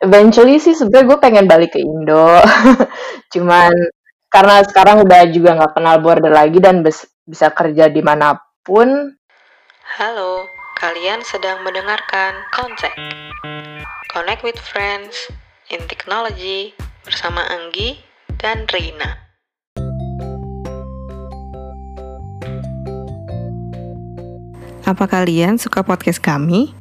Eventually sih sebenarnya gue pengen balik ke Indo, cuman karena sekarang udah juga nggak kenal border lagi dan bisa kerja dimanapun. Halo, kalian sedang mendengarkan Connect with Friends in Technology bersama Anggi dan Reina. Apa kalian suka podcast kami?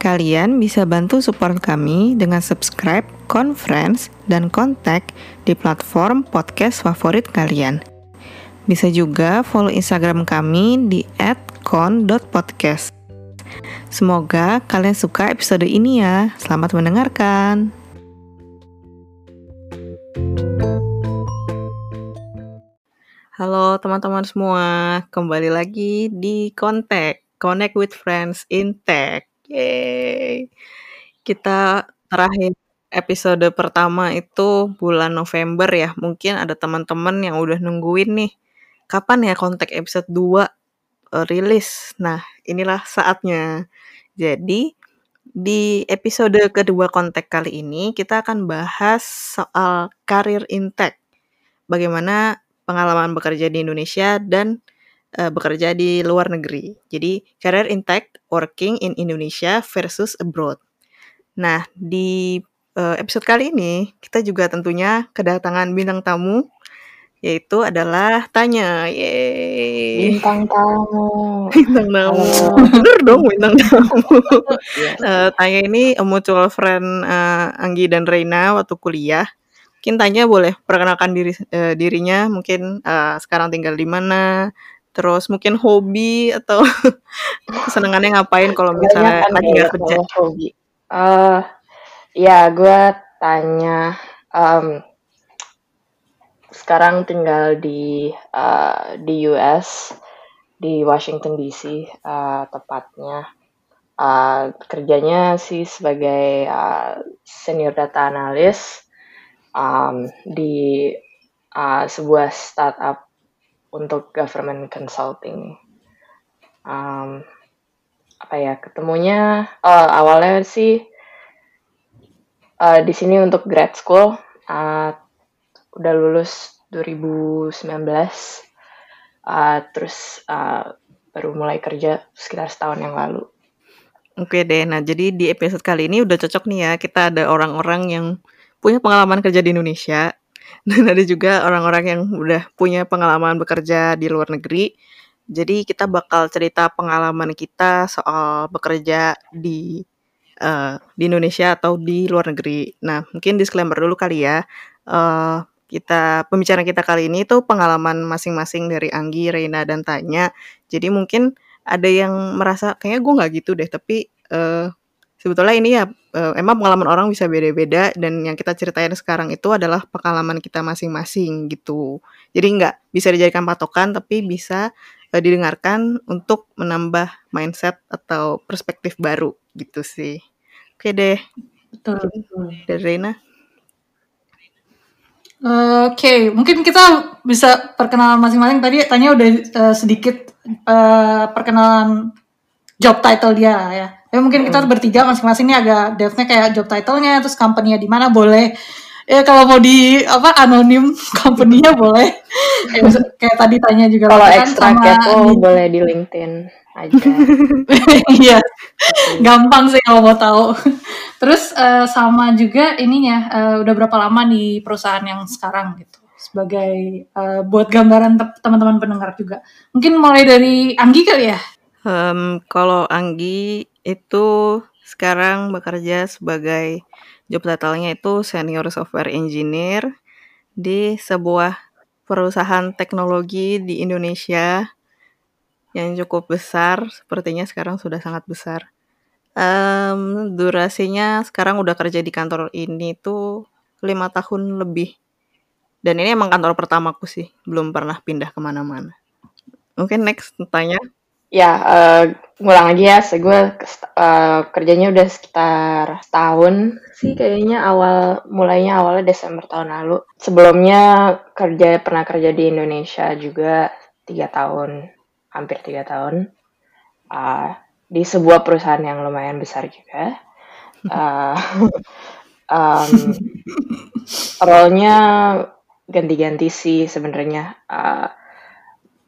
Kalian bisa bantu support kami dengan subscribe, conference, dan kontak di platform podcast favorit kalian. Bisa juga follow Instagram kami di @con.podcast. Semoga kalian suka episode ini ya. Selamat mendengarkan. Halo teman-teman semua, kembali lagi di Connect with Friends in Tech. Yeay. Kita terakhir episode pertama itu bulan November ya. Mungkin ada teman-teman yang udah nungguin nih, kapan ya kontak episode 2 rilis. Nah, inilah saatnya. Jadi, di episode kedua kontak kali ini kita akan bahas soal karir in tech. Bagaimana pengalaman bekerja di Indonesia dan bekerja di luar negeri. Jadi, career in tech, working in Indonesia versus abroad. Nah, di episode kali ini, kita juga tentunya kedatangan bintang tamu, yaitu adalah Tanya. Yeay. Bintang tamu. Bener dong, bintang tamu. Tanya ini mutual friend Anggi dan Reina waktu kuliah. Mungkin Tanya boleh perkenalkan dirinya, mungkin sekarang tinggal di mana, terus mungkin hobi atau kesenangannya ngapain kalau misalnya lagi nggak kerja? Ya, gue Tanya. Sekarang tinggal di US, di Washington DC tepatnya. Kerjanya sih sebagai senior data analis di sebuah startup untuk government consulting. Ketemunya awalnya sih di sini untuk grad school, udah lulus 2019, terus baru mulai kerja sekitar setahun yang lalu. Oke deh, nah jadi di episode kali ini udah cocok nih ya, kita ada orang-orang yang punya pengalaman kerja di Indonesia, dan ada juga orang-orang yang udah punya pengalaman bekerja di luar negeri. Jadi kita bakal cerita pengalaman kita soal bekerja di Indonesia atau di luar negeri. Nah, mungkin disclaimer dulu kali ya. Pembicaraan kita kali ini itu pengalaman masing-masing dari Anggi, Reina, dan Tanya. Jadi mungkin ada yang merasa kayaknya gue nggak gitu deh, tapi sebetulnya ini ya emang pengalaman orang bisa beda-beda, dan yang kita ceritain sekarang itu adalah pengalaman kita masing-masing gitu. Jadi nggak bisa dijadikan patokan, tapi bisa didengarkan untuk menambah mindset atau perspektif baru gitu sih. Oke deh. Betul. Dari Reina. Oke, mungkin kita bisa perkenalan masing-masing. Tadi Tanya udah sedikit perkenalan job title dia ya. Tapi mungkin kita bertiga masing-masing ini agak depth-nya kayak job title-nya, terus company-nya di mana boleh. Ya kalau mau di anonim company-nya boleh. Kayak tadi Tanya juga. Kalau extra kepo boleh di LinkedIn aja. Iya. Gampang sih kalau mau tahu. Terus sama juga ininya udah berapa lama di perusahaan yang sekarang gitu. Sebagai buat gambaran teman-teman pendengar juga. Mungkin mulai dari Anggi kali ya. Kalau Anggi itu sekarang bekerja sebagai job title-nya itu senior software engineer di sebuah perusahaan teknologi di Indonesia yang cukup besar, sepertinya sekarang sudah sangat besar. Durasinya sekarang udah kerja di kantor ini tuh 5 tahun lebih, dan ini emang kantor pertamaku sih, belum pernah pindah kemana-mana. Mungkin next Tanya. Ya, ngulang aja ya, gue kerjanya udah sekitar setahun sih kayaknya, mulainya Desember tahun lalu. Sebelumnya pernah kerja di Indonesia juga 3 tahun, hampir 3 tahun, di sebuah perusahaan yang lumayan besar juga. Role-nya ganti-ganti sih sebenarnya.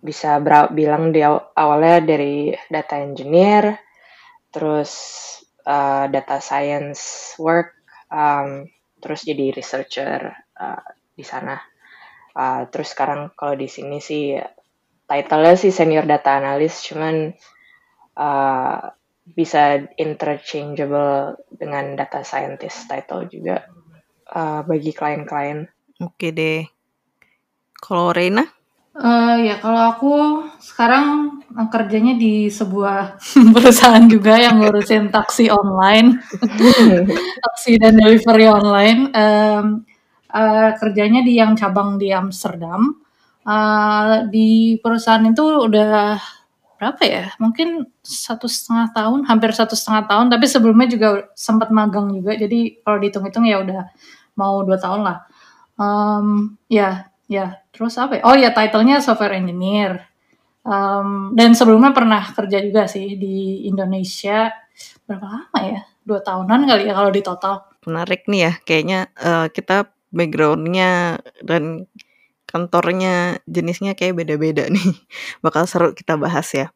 Bisa bilang di awalnya dari data engineer, terus data science work, terus jadi researcher di sana. Terus sekarang kalau di sini sih title-nya sih senior data analyst, cuman bisa interchangeable dengan data scientist title juga bagi klien-klien. Oke deh. Kalau Reina? Ya kalau aku sekarang kerjanya di sebuah perusahaan juga yang ngurusin taksi online, taksi dan delivery online. Kerjanya di yang cabang di Amsterdam. Di perusahaan itu udah berapa ya? Mungkin 1,5 tahun, hampir 1,5 tahun. Tapi sebelumnya juga sempat magang juga. Jadi kalau dihitung-hitung ya udah mau 2 tahun lah. Terus apa ya? Oh ya, title-nya software engineer. Dan sebelumnya pernah kerja juga sih di Indonesia. Berapa lama ya? 2 tahunan kali ya kalau di total. Menarik nih ya, kayaknya kita background-nya dan kantornya jenisnya kayak beda-beda nih. Bakal seru kita bahas ya.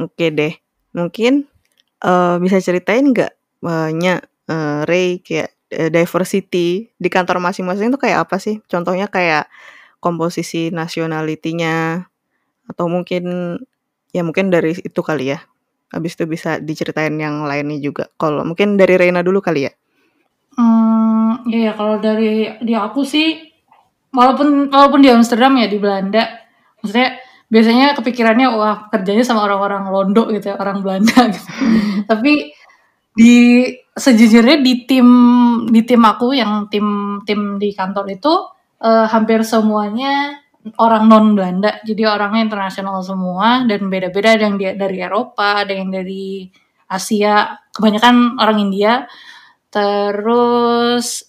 Oke deh. Mungkin bisa ceritain nggak banyak Ray kayak diversity di kantor masing-masing tuh kayak apa sih? Contohnya kayak komposisi nationality-nya atau mungkin dari itu kali ya. Habis itu bisa diceritain yang lainnya juga. Kalau mungkin dari Reina dulu kali ya. Kalau dari di aku sih, walaupun di Amsterdam ya, di Belanda, maksudnya biasanya kepikirannya wah kerjanya sama orang-orang Londo gitu ya, orang Belanda gitu. Tapi sejujurnya di tim aku yang tim di kantor itu hampir semuanya orang non Belanda, jadi orangnya internasional semua dan beda-beda. Ada yang dari Eropa, ada yang dari Asia, kebanyakan orang India. Terus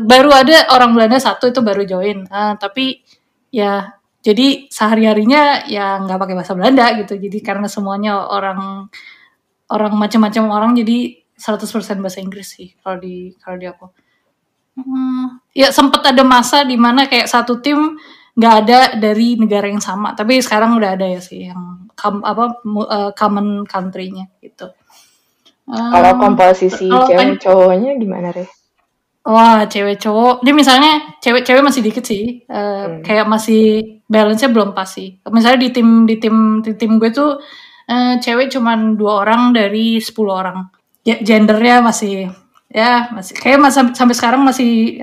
baru ada orang Belanda satu itu baru join, tapi ya jadi sehari-harinya ya nggak pakai bahasa Belanda gitu. Jadi karena semuanya orang macam-macam orang, jadi 100% bahasa Inggris sih kalau di aku. Ya sempet ada masa di mana kayak satu tim nggak ada dari negara yang sama, tapi sekarang udah ada ya sih yang common country-nya gitu. Kalau komposisi cewek cowoknya gimana, Re? Wah, cewek cowok. Dia misalnya cewek-cewek masih dikit sih. Kayak masih balance-nya belum pas sih. Misalnya di tim gue tuh cewek cuman 2 orang dari 10 orang. Ya, gendernya masih kayak sampai sekarang masih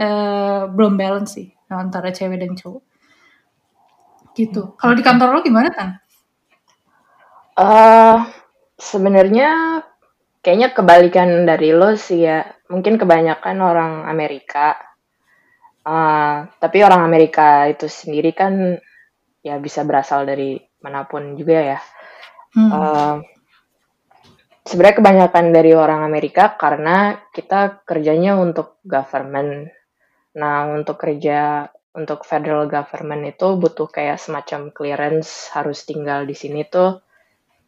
belum balance sih antara cewek dan cowok. Gitu. Kalau di kantor lo gimana, Tan? Sebenarnya kayaknya kebalikan dari lo sih ya. Mungkin kebanyakan orang Amerika. Tapi orang Amerika itu sendiri kan ya bisa berasal dari manapun juga ya. Sebenarnya kebanyakan dari orang Amerika karena kita kerjanya untuk government. Nah, untuk kerja untuk federal government itu butuh kayak semacam clearance, harus tinggal di sini tuh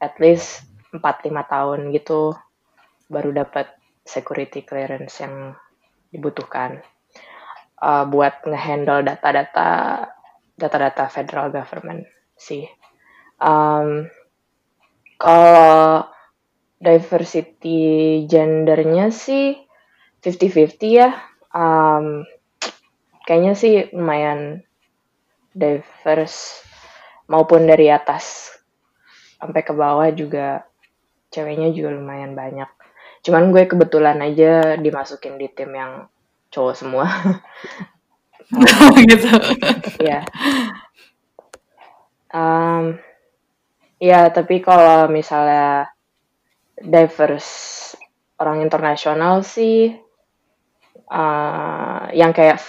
at least 4-5 tahun gitu, baru dapat security clearance yang dibutuhkan buat ngehandle data-data federal government sih. Kalau diversity gendernya sih 50-50 ya. Kayaknya sih lumayan diverse, maupun dari atas sampai ke bawah juga ceweknya juga lumayan banyak. Cuman gue kebetulan aja dimasukin di tim yang cowok semua. Gitu. Ya. Ya, tapi kalau misalnya diverse orang internasional sih, yang kayak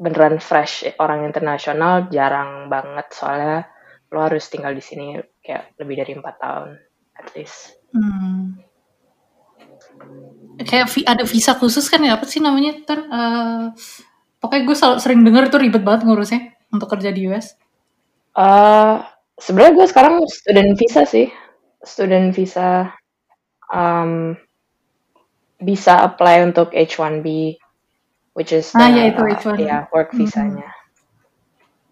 beneran fresh orang internasional jarang banget, soalnya lo harus tinggal di sini kayak lebih dari 4 tahun at least. Kayak ada visa khusus kan ya, apa sih namanya? Pokoknya gue sering denger itu ribet banget ngurusnya untuk kerja di US. Sebenarnya gue sekarang student visa sih. Student visa bisa apply untuk H1B which is the, yaitu H1. Work visanya.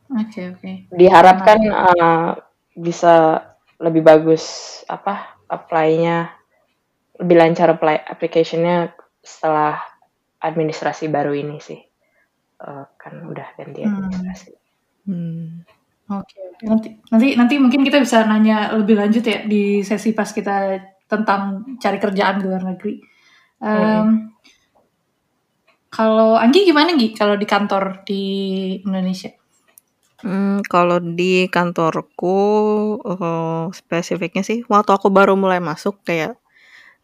Okay. Diharapkan bisa lebih bagus apply-nya, lebih lancar apply application-nya setelah administrasi baru ini sih. Kan udah ganti administrasi. Oke. Nanti mungkin kita bisa nanya lebih lanjut ya di sesi pas kita tentang cari kerjaan di luar negeri. Kalau Anggi gimana Anggi kalau di kantor di Indonesia? Kalau di kantorku spesifiknya sih waktu aku baru mulai masuk kayak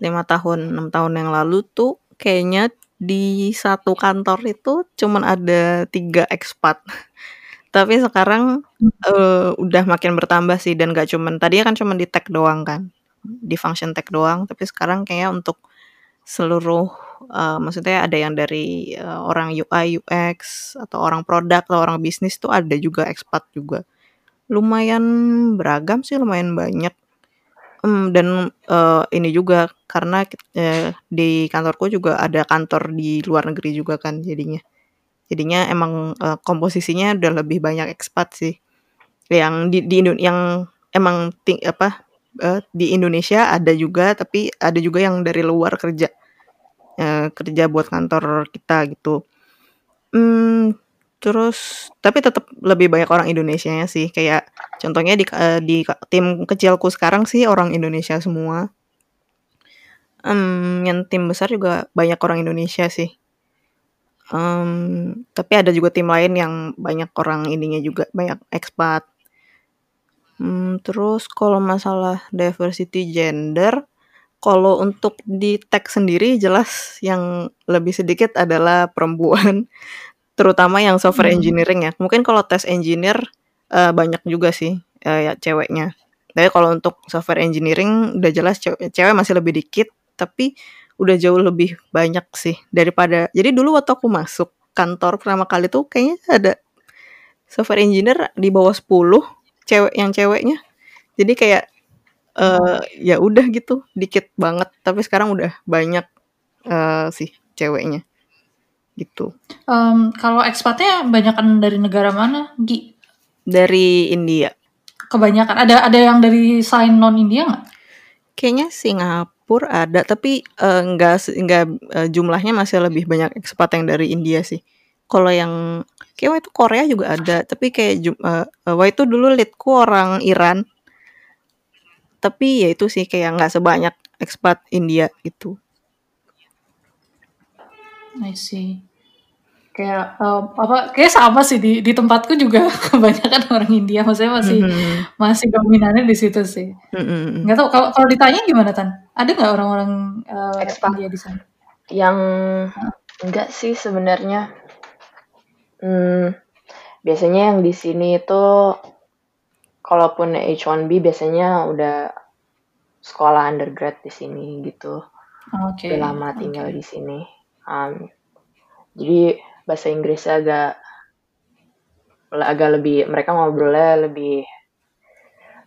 5-6 tahun yang lalu tuh kayaknya di satu kantor itu cuman ada 3 ekspat. Tapi sekarang udah makin bertambah sih, dan gak cuman, tadinya kan cuman di tech doang kan, di function tech doang, tapi sekarang kayaknya untuk seluruh maksudnya ada yang dari orang UI UX atau orang produk atau orang bisnis tuh ada juga, expat juga. Lumayan beragam sih, lumayan banyak. Dan ini juga karena di kantorku juga ada kantor di luar negeri juga kan jadinya. Jadinya emang komposisinya udah lebih banyak expat sih. Yang di Indonesia ada juga, tapi ada juga yang dari luar kerja buat kantor kita gitu. Terus tapi tetap lebih banyak orang Indonesianya sih, kayak contohnya di tim kecilku sekarang sih orang Indonesia semua. Yang tim besar juga banyak orang Indonesia sih. Tapi ada juga tim lain yang banyak orang ininya juga, banyak expat. Terus kalau masalah diversity gender, kalau untuk di tech sendiri jelas yang lebih sedikit adalah perempuan, terutama yang software engineering ya. Mungkin kalau test engineer banyak juga sih ceweknya. Tapi kalau untuk software engineering udah jelas cewek masih lebih dikit, tapi udah jauh lebih banyak sih daripada. Jadi dulu waktu aku masuk kantor pertama kali tuh kayaknya ada software engineer di bawah 10 cewek yang ceweknya. Jadi kayak ya udah gitu, dikit banget, tapi sekarang udah banyak sih ceweknya gitu. Kalau ekspatnya banyakan dari negara mana, Gi? Dari India. Kebanyakan ada yang dari selain non India nggak? Kayaknya Singapura ada, tapi nggak jumlahnya masih lebih banyak ekspat yang dari India sih. Kalau yang kayak itu Korea juga ada, tapi kayak itu dulu leadku orang Iran. Tapi ya itu sih kayak nggak sebanyak expat India gitu. I see. Kayak kayak sama sih di tempatku juga kebanyakan orang India, maksudnya masih dominannya di situ sih. Nggak tahu kalau ditanya gimana Tan? Ada nggak orang-orang expat India di sana? Yang enggak sih sebenarnya. Biasanya yang di sini itu kalaupun H1B biasanya udah sekolah undergrad di sini gitu. Okay. Udah lama tinggal di sini. Jadi bahasa Inggrisnya agak lebih, mereka ngobrolnya lebih.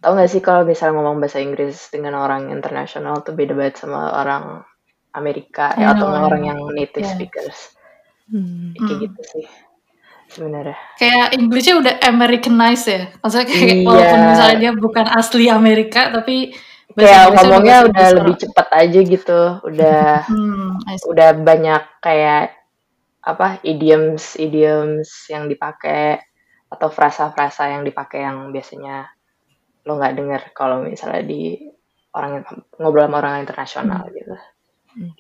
Tahu nggak sih kalau misalnya ngomong bahasa Inggris dengan orang internasional tuh beda banget sama orang Amerika atau orang yang native speakers. Kayak gitu sih. Sebenarnya kayak Inggrisnya udah Americanized ya, maksudnya kayak walaupun misalnya dia bukan asli Amerika tapi kayak ngomongnya udah lebih cepat aja gitu, udah banyak kayak idioms yang dipakai atau frasa-frasa yang dipakai yang biasanya lo nggak dengar kalau misalnya di orang ngobrol sama orang internasional gitu.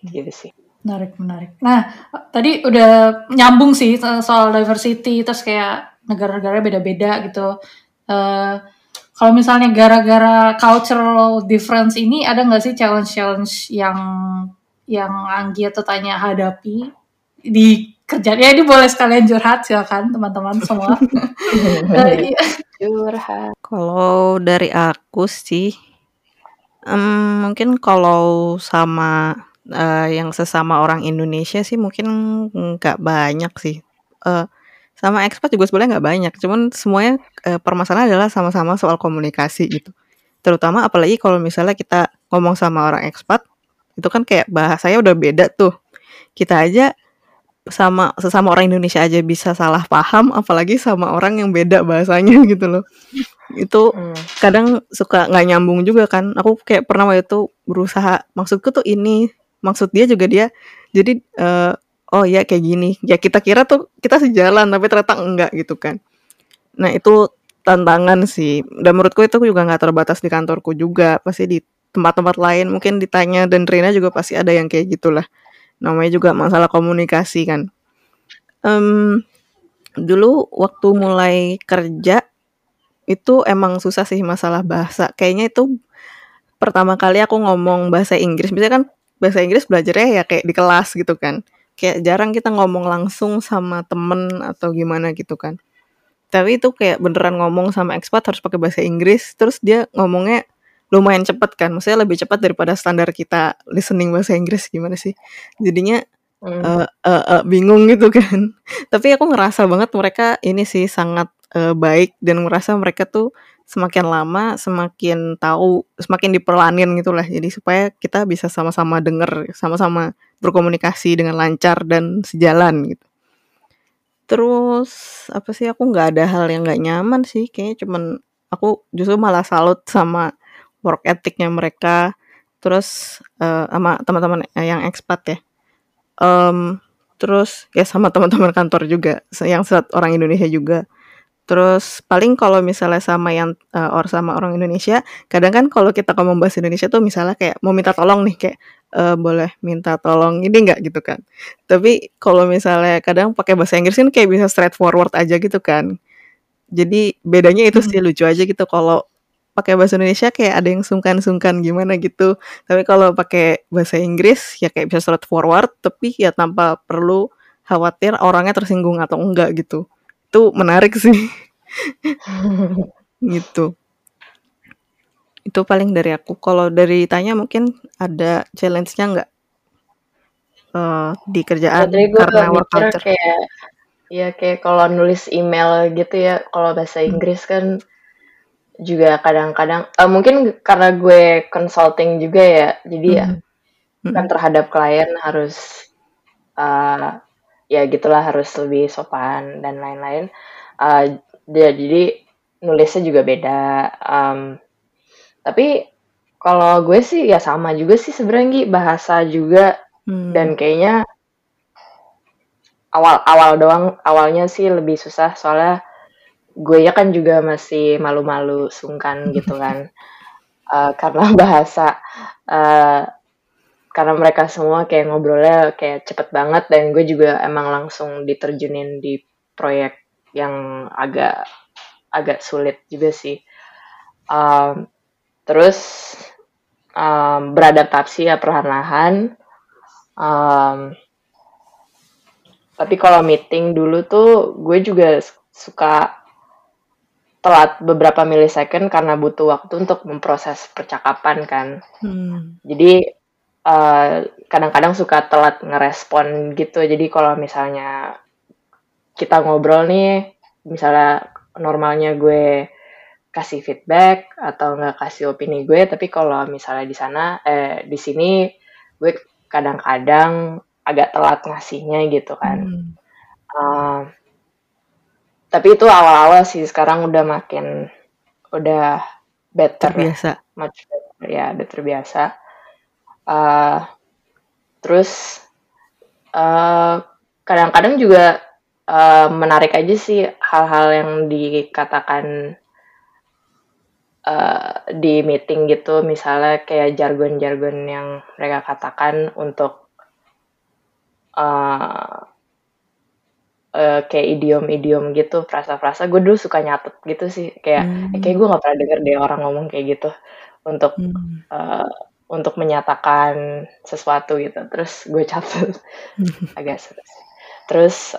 Gitu sih. Menarik. Nah, tadi udah nyambung sih soal diversity, terus kayak negara-negara beda-beda gitu. Kalau misalnya gara-gara cultural difference ini, ada nggak sih challenge-challenge yang Anggi atau Tanya hadapi di kerjaan? Ya ini boleh sekalian curhat, silakan teman-teman semua. Curhat. Kalau dari aku sih, mungkin kalau sama yang sesama orang Indonesia sih mungkin nggak banyak sih, sama expat juga sebenarnya nggak banyak, cuman semuanya permasalahan adalah sama-sama soal komunikasi gitu, terutama apalagi kalau misalnya kita ngomong sama orang expat itu kan kayak bahasanya udah beda tuh, kita aja sama sesama orang Indonesia aja bisa salah paham, apalagi sama orang yang beda bahasanya gitu loh. Itu kadang suka nggak nyambung juga kan. Aku kayak pernah waktu itu berusaha, maksudku tuh ini, maksud dia juga dia. Jadi oh ya kayak gini. Ya kita kira tuh kita sejalan, tapi ternyata enggak gitu kan. Nah itu tantangan sih. Dan menurutku itu juga nggak terbatas di kantorku juga. Pasti di tempat-tempat lain mungkin ditanya, dan Reina juga pasti ada yang kayak gitulah. Namanya juga masalah komunikasi kan. Dulu waktu mulai kerja itu emang susah sih masalah bahasa. Kayaknya itu pertama kali aku ngomong bahasa Inggris. Biasanya kan bahasa Inggris belajarnya ya kayak di kelas gitu kan. Kayak jarang kita ngomong langsung sama temen atau gimana gitu kan. Tapi itu kayak beneran ngomong sama expat harus pakai bahasa Inggris. Terus dia ngomongnya lumayan cepat kan, maksudnya lebih cepat daripada standar kita listening bahasa Inggris gimana sih. Jadinya bingung gitu kan. Tapi aku ngerasa banget mereka ini sih sangat baik, dan ngerasa mereka tuh semakin lama semakin tahu, semakin diperlanin gitu lah. Jadi supaya kita bisa sama-sama denger, sama-sama berkomunikasi dengan lancar dan sejalan gitu. Terus apa sih, aku gak ada hal yang gak nyaman sih. Kayaknya cuman aku justru malah salut sama work ethicnya mereka. Terus sama teman-teman yang expat ya, terus ya sama teman-teman kantor juga yang orang Indonesia juga. Terus paling kalau misalnya sama yang sama orang Indonesia, kadang kan kalau kita ngomong bahasa Indonesia tuh misalnya kayak mau minta tolong nih, kayak boleh minta tolong ini nggak gitu kan. Tapi kalau misalnya kadang pakai bahasa Inggris kan kayak bisa straightforward aja gitu kan. Jadi bedanya itu sih, lucu aja gitu. Kalau pakai bahasa Indonesia kayak ada yang sungkan-sungkan gimana gitu. Tapi kalau pakai bahasa Inggris ya kayak bisa straightforward, tapi ya tanpa perlu khawatir orangnya tersinggung atau enggak gitu. Itu menarik sih. Gitu. Itu paling dari aku. Kalau dari Tanya mungkin ada challenge-nya enggak? Di kerjaan karena work culture. Kayak, ya kayak kalau nulis email gitu ya, kalau bahasa Inggris kan juga kadang-kadang mungkin karena gue consulting juga ya, jadi ya kan terhadap klien harus ya gitulah, harus lebih sopan dan lain-lain. Jadi nulisnya juga beda. Tapi kalau gue sih ya sama juga sih sebenarnya, bahasa juga dan kayaknya awalnya sih lebih susah, soalnya gue ya kan juga masih malu-malu, sungkan gitu kan. Karena bahasa, karena mereka semua kayak ngobrolnya kayak cepet banget, dan gue juga emang langsung diterjunin di proyek yang agak sulit juga sih. Terus beradaptasi ya perlahan-lahan. Tapi kalau meeting dulu tuh gue juga suka telat beberapa milisecond karena butuh waktu untuk memproses percakapan kan. Jadi kadang-kadang suka telat ngerespon gitu. Jadi kalau misalnya kita ngobrol nih, misalnya normalnya gue kasih feedback atau nggak kasih opini gue, tapi kalau misalnya di sini gue kadang-kadang agak telat ngasihnya gitu kan. Tapi itu awal-awal sih, sekarang udah better, terbiasa. Much better ya, udah terbiasa. Terus kadang-kadang juga menarik aja sih hal-hal yang dikatakan di meeting gitu, misalnya kayak jargon-jargon yang mereka katakan untuk kayak idiom-idiom gitu, frasa-frasa. Gue dulu suka nyatet gitu sih, kayak kayak gue nggak pernah denger deh orang ngomong kayak gitu untuk menyatakan sesuatu gitu. Terus gue catet agak seru. Terus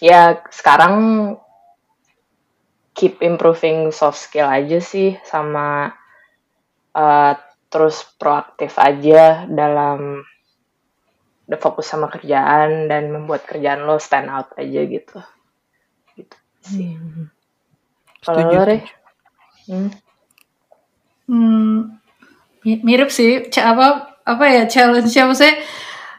ya sekarang keep improving soft skill aja sih, sama terus proaktif aja dalam fokus sama kerjaan dan membuat kerjaan lo stand out aja gitu sih. Kalau lo deh, mirip sih, apa ya challenge-nya, maksudnya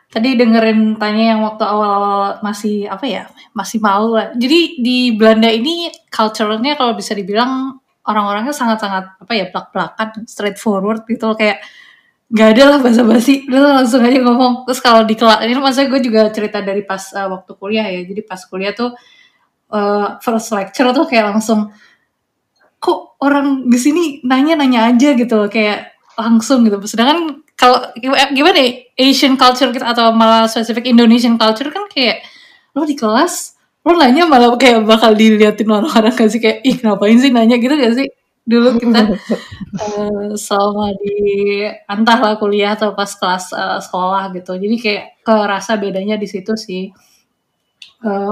Tadi dengerin Tanya yang waktu awal masih apa ya, masih malu lah. Jadi di Belanda ini culture-nya kalau bisa dibilang orang-orangnya sangat-sangat apa ya, plak-plakan, straightforward gitu, kayak nggak ada lah basa-basi, udah langsung aja ngomong. Terus kalau di kelas ini, maksudnya gue juga cerita dari pas waktu kuliah ya. Jadi pas kuliah tuh first lecture tuh kayak langsung, kok orang di sini nanya-nanya aja gitu, kayak langsung gitu. Sedangkan kalau gimana ya, Asian culture gitu, atau malah spesifik Indonesian culture kan kayak lo di kelas lo nanya malah kayak bakal diliatin orang-orang kan sih, kayak ih ngapain sih nanya gitu gak sih. Dulu kita selama di antahlah kuliah atau pas kelas sekolah gitu, jadi kayak kerasa bedanya di situ sih,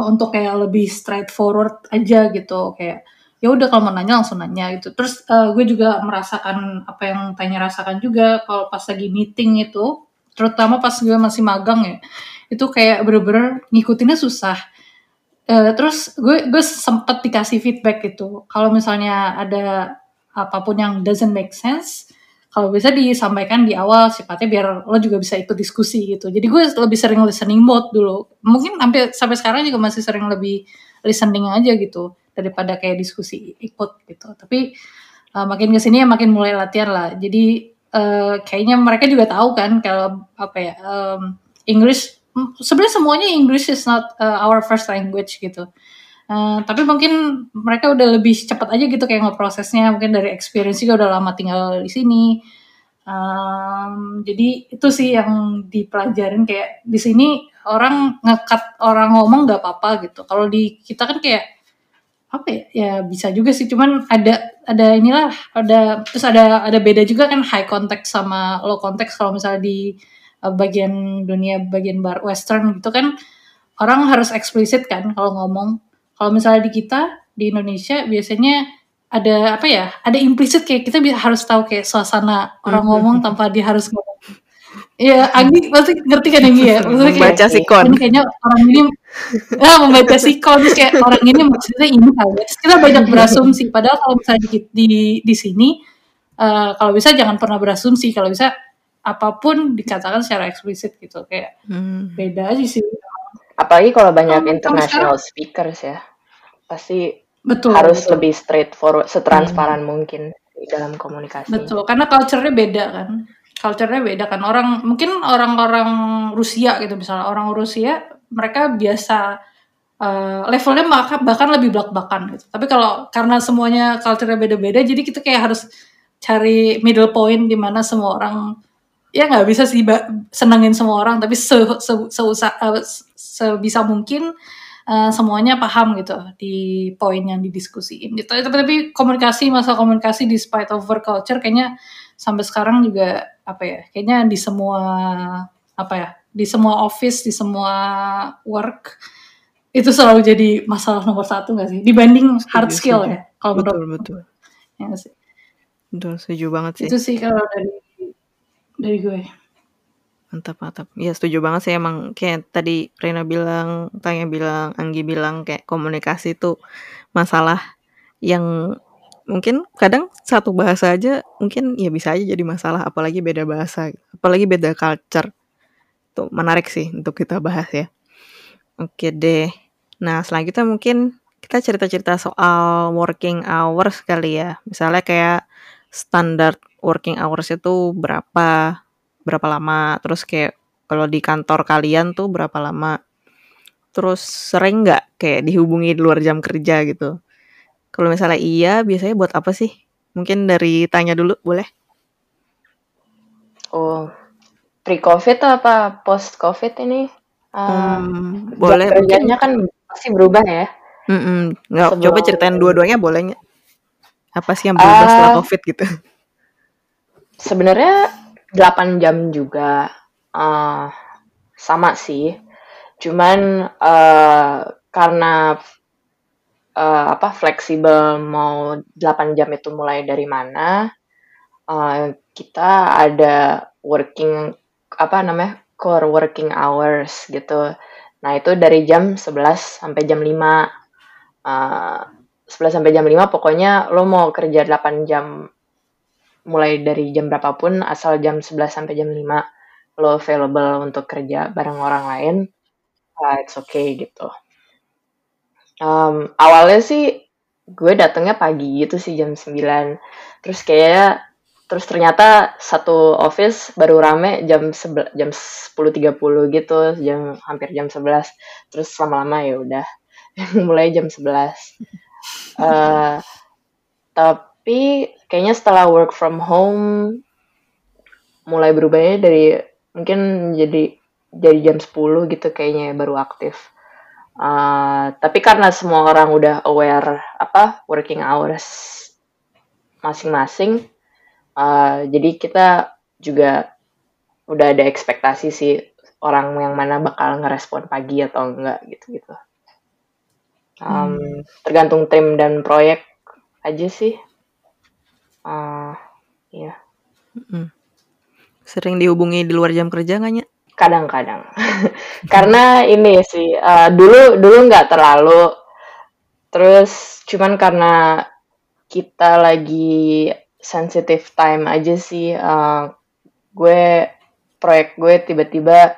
untuk kayak lebih straightforward aja gitu, kayak ya udah kalau mau nanya langsung nanya gitu. Terus gue juga merasakan apa yang Tanya rasakan juga kalau pas lagi meeting itu, terutama pas gue masih magang ya, itu kayak bener-bener ngikutinnya susah. Terus gue sempet dikasih feedback gitu, kalau misalnya ada apapun yang doesn't make sense, kalau bisa disampaikan di awal sifatnya biar lo juga bisa ikut diskusi gitu. Jadi gue lebih sering listening mode dulu, mungkin sampai sekarang juga masih sering lebih listening aja gitu daripada kayak diskusi ikut gitu. Tapi makin kesini ya makin mulai latihan lah. Jadi kayaknya mereka juga tahu kan kalau apa ya, English sebenarnya semuanya, English is not our first language gitu. Tapi mungkin mereka udah lebih cepat aja gitu kayak ngeprosesnya, mungkin dari experience juga udah lama tinggal di sini. Jadi itu sih yang dipelajarin, kayak di sini orang nge-cut orang ngomong nggak apa-apa gitu. Kalau di kita kan kayak apa ya, ya bisa juga sih, cuman ada inilah, ada terus ada beda juga kan high context sama low context. Kalau misalnya di bagian dunia bagian bar western gitu kan orang harus eksplisit kan kalau ngomong. Kalau misalnya di kita di Indonesia biasanya ada apa ya, ada implisit, kayak kita harus tahu kayak suasana orang ngomong tanpa dia harus ngomong. Ya, Anggi pasti ngerti kan Anggi ya? Maksudnya membaca sikon. Ini kayaknya orang ini membaca sikon, kayak orang ini maksudnya ini kali. Kita banyak berasumsi. Padahal kalau misalnya di sini, kalau bisa jangan pernah berasumsi. Kalau bisa apapun dikatakan secara eksplisit gitu, kayak beda aja sih. Apalagi kalau banyak international speakers ya, pasti betul, harus betul. Lebih straightforward, setransparan mungkin di dalam komunikasi. Betul, karena culture-nya beda kan. Culture-nya beda kan, orang mungkin orang-orang Rusia gitu misalnya, orang Rusia mereka biasa levelnya bahkan lebih blak-blakan gitu. Tapi kalau karena semuanya culture-nya beda-beda, jadi kita kayak harus cari middle point di mana semua orang ya nggak bisa sih senengin semua orang, tapi sebisa mungkin semuanya paham gitu di poin yang didiskusiin. Tapi komunikasi, masalah komunikasi despite over culture kayaknya sampai sekarang juga apa ya, kayaknya di semua apa ya, di semua office, di semua work itu selalu jadi masalah nomor satu nggak sih, dibanding hard skill ya kalau betul ya sih, betul, setuju banget sih itu sih kalau dari gue. Mantap ya, setuju banget sih. Emang kayak tadi Reina bilang, Tanya bilang, Anggi bilang, kayak komunikasi itu masalah yang mungkin kadang satu bahasa aja mungkin ya bisa aja jadi masalah, apalagi beda bahasa, apalagi beda culture. Tuh menarik sih untuk kita bahas ya. Oke deh. Nah, selanjutnya mungkin kita cerita-cerita soal working hours kali ya. Misalnya kayak standar working hours itu berapa lama, terus kayak kalau di kantor kalian tuh berapa lama, terus sering nggak kayak dihubungi di luar jam kerja gitu. Kalau misalnya iya, biasanya buat apa sih? Mungkin dari Tanya dulu, boleh? Oh, pre-COVID apa post-COVID ini? Boleh. Kerjanya kan masih berubah ya? Nggak, coba ceritain dua-duanya boleh nggak? Apa sih yang berubah setelah COVID gitu? Sebenarnya 8 jam juga sama sih. Cuman karena fleksibel mau 8 jam itu mulai dari mana, kita ada working core working hours gitu. Nah itu dari jam 11 sampai jam 5, 11 sampai jam 5 pokoknya lo mau kerja 8 jam mulai dari jam berapapun asal jam 11 sampai jam 5. lo available untuk kerja bareng orang lain, it's okay gitu. Awalnya sih gue datangnya pagi gitu sih, jam 9. Terus ternyata satu office baru rame jam 10.30 gitu, hampir jam 11. Terus lama-lama ya udah mulai jam 11. Tapi kayaknya setelah work from home mulai berubahnya dari mungkin jadi jam 10 gitu kayaknya baru aktif. Tapi karena semua orang udah aware working hours masing-masing, jadi kita juga udah ada ekspektasi sih orang yang mana bakal ngerespon pagi atau enggak gitu-gitu. Tergantung tim dan proyek aja sih. Iya. Sering dihubungi di luar jam kerja nggak, Nya? Kadang-kadang. Karena ini sih, dulu nggak terlalu. Terus cuman karena kita lagi sensitive time aja sih. Proyek gue tiba-tiba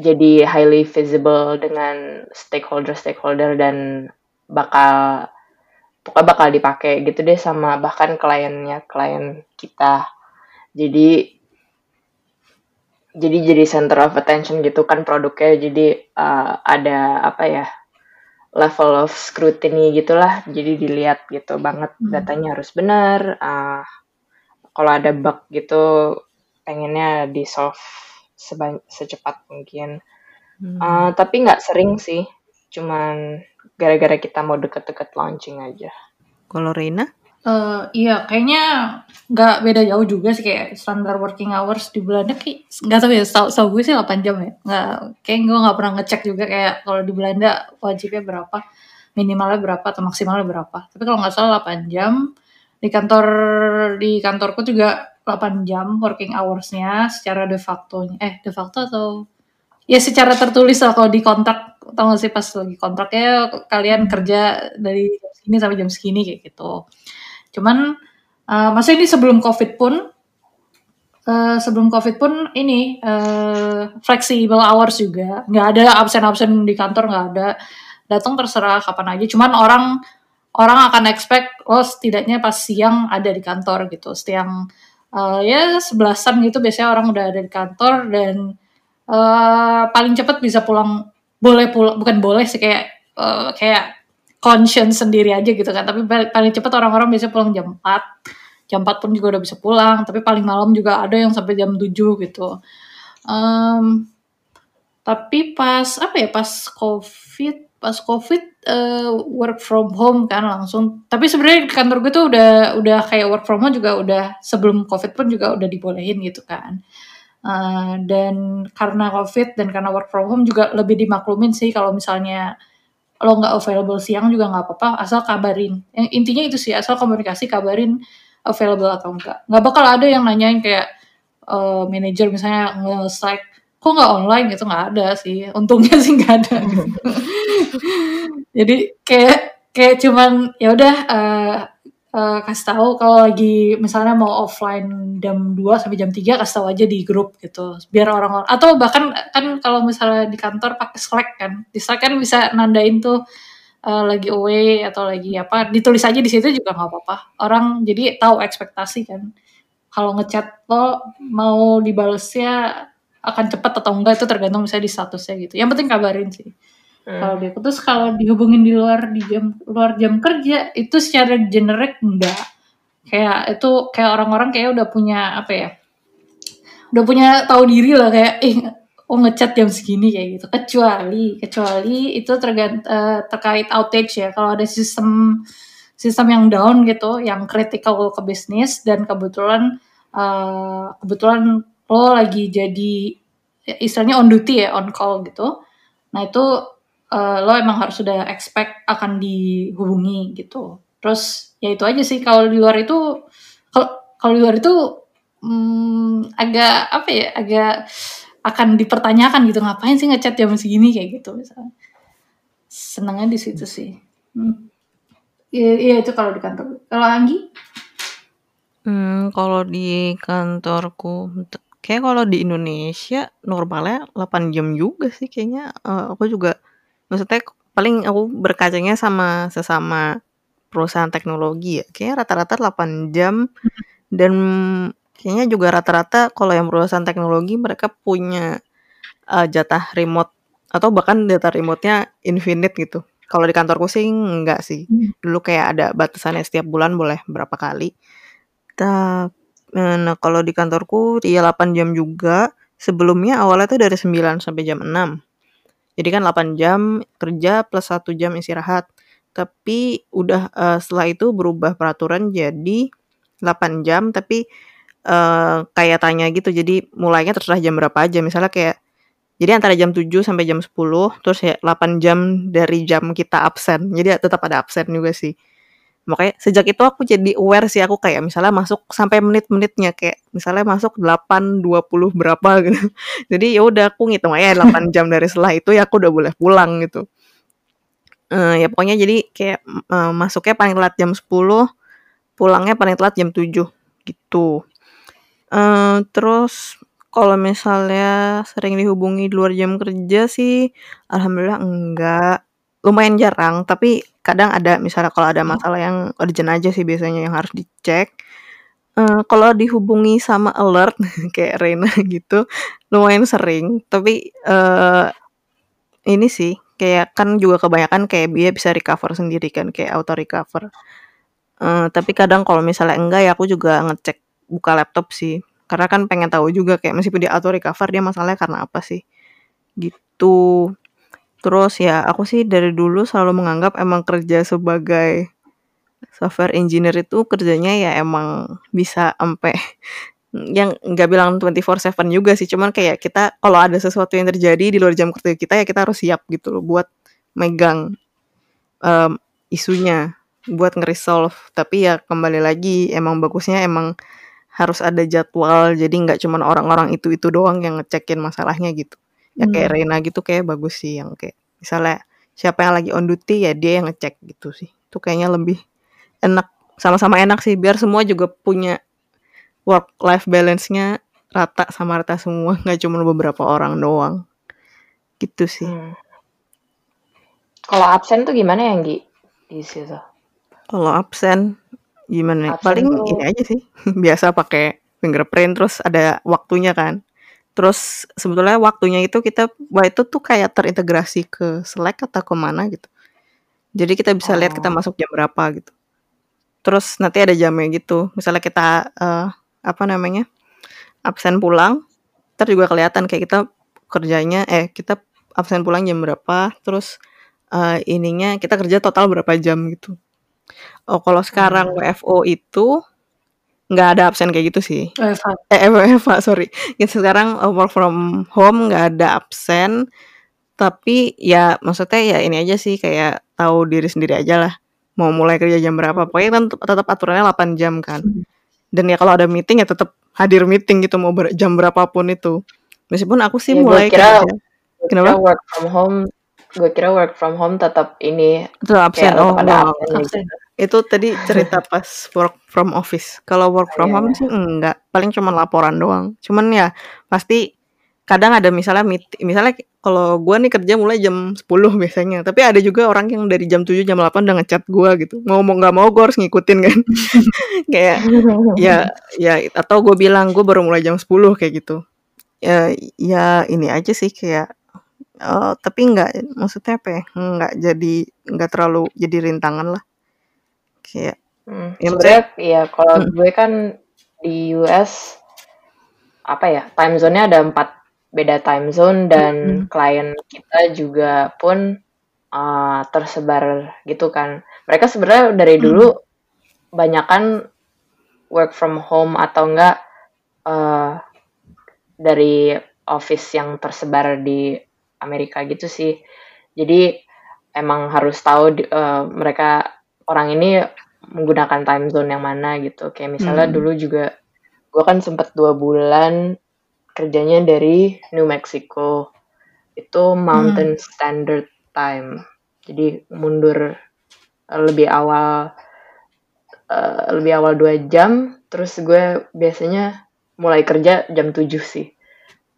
jadi highly visible dengan stakeholder dan bakal dipakai gitu deh sama bahkan klien kita. Jadi center of attention gitu kan produknya, jadi ada level of scrutiny gitulah, jadi dilihat gitu banget, datanya harus benar, kalau ada bug gitu pengennya di solve secepat mungkin. Tapi nggak sering sih, cuman gara-gara kita mau deket-deket launching aja. Kalau Reina? Iya, kayaknya nggak beda jauh juga sih, kayak standar working hours di Belanda kayak nggak tahu ya, setahu gue sih 8 jam ya. Kayak gue nggak pernah ngecek juga kayak kalau di Belanda wajibnya berapa, minimalnya berapa atau maksimalnya berapa. Tapi kalau nggak salah 8 jam. Di kantorku juga 8 jam working hours-nya secara de facto atau ya secara tertulis lah, kalau di kontrak, tau gak sih pas lagi kontraknya kalian kerja dari jam segini sampai jam segini kayak gitu. Cuman masa ini sebelum covid pun ini flexible hours juga, nggak ada absen di kantor, nggak ada, datang terserah kapan aja. Cuman orang akan expect setidaknya pas siang ada di kantor gitu. Setiang ya 11-an gitu biasanya orang udah ada di kantor, dan paling cepat bisa kayak conscience sendiri aja gitu kan. Tapi paling cepat orang-orang biasanya pulang jam 4. Jam 4 pun juga udah bisa pulang, tapi paling malam juga ada yang sampai jam 7 gitu. Tapi pas covid work from home kan langsung. Tapi sebenarnya di kantor gue tuh udah kayak work from home juga udah sebelum covid pun juga udah dibolehin gitu kan. Dan karena covid dan karena work from home juga lebih dimaklumin sih, kalau misalnya lo nggak available siang juga nggak apa-apa, asal kabarin. Intinya itu sih, asal komunikasi, kabarin available atau enggak. Nggak bakal ada yang nanyain kayak manajer misalnya nge-Slack kok nggak online gitu, nggak ada sih, untungnya sih nggak ada gitu. Jadi kayak cuman ya udah kasih tahu kalau lagi misalnya mau offline jam 2 sampai jam 3, kasih tahu aja di grup gitu, biar orang-orang, atau bahkan kan kalau misalnya di kantor pakai Slack kan, di Slack kan bisa nandain tuh lagi away atau lagi apa, ditulis aja di situ juga nggak apa-apa, orang jadi tahu ekspektasi kan. Kalau ngechat lo mau dibalesnya akan cepat atau enggak itu tergantung misalnya di statusnya gitu. Yang penting kabarin sih. Kalau dia putus, kalau dihubungin di luar jam kerja itu secara generik enggak. Kayak itu kayak orang-orang kayak udah punya udah punya tahu diri lah, kayak ngechat jam segini kayak gitu. Kecuali itu terkait outage ya. Kalau ada sistem yang down gitu, yang critical ke bisnis, dan kebetulan lo lagi jadi istilahnya on duty ya, on call gitu. Nah itu lo emang harus sudah expect akan dihubungi gitu. Terus ya itu aja sih. Kalau di luar itu agak akan dipertanyakan gitu, ngapain sih ngechat jam segini kayak gitu misalnya. Senangnya di situ sih. Iya, itu kalau di kantor. Kalau Anggi? Kalau di kantorku, kayak kalau di Indonesia normalnya 8 jam juga sih kayaknya. Aku juga, maksudnya paling aku berkacanya sama sesama perusahaan teknologi ya. Kayaknya rata-rata 8 jam dan kayaknya juga rata-rata kalau yang perusahaan teknologi mereka punya jatah remote atau bahkan jatah remote-nya infinite gitu. Kalau di kantorku sih enggak sih. Dulu kayak ada batasannya setiap bulan boleh berapa kali. Nah, kalau di kantorku ya 8 jam juga. Sebelumnya awalnya tuh dari 9 sampai jam 6. Jadi kan 8 jam kerja plus 1 jam istirahat. Tapi udah setelah itu berubah peraturan jadi 8 jam. Tapi kayak Tanya gitu. Jadi mulainya terserah jam berapa aja. Misalnya kayak jadi antara jam 7 sampai jam 10. Terus ya 8 jam dari jam kita absen. Jadi tetap ada absen juga sih. Makanya sejak itu aku jadi aware sih, aku kayak misalnya masuk sampai menit-menitnya, kayak misalnya masuk 8.20 berapa gitu. Jadi ya udah aku ngitung aja 8 jam dari setelah itu ya aku udah boleh pulang gitu. Ya pokoknya jadi kayak masuknya paling telat jam 10, pulangnya paling telat jam 7 gitu. Terus kalau misalnya sering dihubungi di luar jam kerja sih alhamdulillah enggak. Lumayan jarang, tapi kadang ada, misalnya kalau ada masalah yang urgent aja sih biasanya yang harus dicek. Kalau dihubungi sama alert kayak Reina gitu, lumayan sering. Tapi ini sih, kayak kan juga kebanyakan kayak dia bisa recover sendiri kan, kayak auto recover. Tapi kadang kalau misalnya enggak ya aku juga ngecek buka laptop sih. Karena kan pengen tahu juga kayak meskipun dia auto recover dia masalahnya karena apa sih. Gitu. Terus ya aku sih dari dulu selalu menganggap emang kerja sebagai software engineer itu kerjanya ya emang bisa sampai yang nggak bilang 24/7 juga sih, cuman kayak kita kalau ada sesuatu yang terjadi di luar jam kerja kita ya kita harus siap gitu loh buat megang isunya, buat nge-resolve. Tapi ya kembali lagi emang bagusnya emang harus ada jadwal, jadi nggak cuman orang-orang itu doang yang ngecekin masalahnya gitu. Ya kayak Reina gitu kayak bagus sih yang kayak misalnya siapa yang lagi on duty ya dia yang ngecek gitu sih. Itu kayaknya lebih enak, sama-sama enak sih biar semua juga punya work life balance-nya rata, sama rata semua, gak cuma beberapa orang doang gitu sih. Kalau absen tuh gimana ya Anggi? Kalau absen gimana? Absen paling tuh ini aja sih biasa pakai fingerprint terus ada waktunya kan. Terus sebetulnya waktunya itu kita, wah itu tuh kayak terintegrasi ke Slack atau kemana gitu. Jadi kita bisa lihat kita masuk jam berapa gitu. Terus nanti ada jamnya gitu. Misalnya kita absen pulang, ntar juga kelihatan kayak kita kerjanya, kita absen pulang jam berapa. Terus ininya kita kerja total berapa jam gitu. Oh kalau sekarang WFO itu nggak ada absen kayak gitu sih. Sorry. Sekarang work from home nggak ada absen. Tapi ya maksudnya ya ini aja sih kayak tahu diri sendiri aja lah. Mau mulai kerja jam berapa. Pokoknya kan tetap aturannya 8 jam kan. Dan ya kalau ada meeting ya tetap hadir meeting gitu. Mau jam berapapun itu. Meskipun aku sih ya, mulai kenapa? Gue kira work from home tetap ini. Tetap absen. Absen. Itu tadi cerita pas work from office. Kalau work from home sih enggak, paling cuma laporan doang. Cuman ya pasti kadang ada misalnya meeting, misalnya kalau gue nih kerja mulai jam 10 biasanya, tapi ada juga orang yang dari jam 7 jam 8 udah ngechat gue gitu. Mau nggak mau gue harus ngikutin kan. Kayak ya atau gue bilang gue baru mulai jam 10 kayak gitu. Ya ini aja sih kayak tapi enggak, maksudnya apa ya, enggak terlalu jadi rintangan lah. Iya. Sebenarnya ya kalau gue kan di US apa ya, time zone-nya ada 4 beda time zone dan klien kita juga pun tersebar gitu kan. Mereka sebenarnya dari dulu banyakan work from home atau enggak dari office yang tersebar di Amerika gitu sih. Jadi emang harus tahu mereka orang ini menggunakan time zone yang mana gitu. Kayak misalnya dulu juga gue kan sempet 2 bulan kerjanya dari New Mexico. Itu Mountain Standard Time. Jadi mundur lebih awal 2 jam Terus gue biasanya mulai kerja jam 7 sih.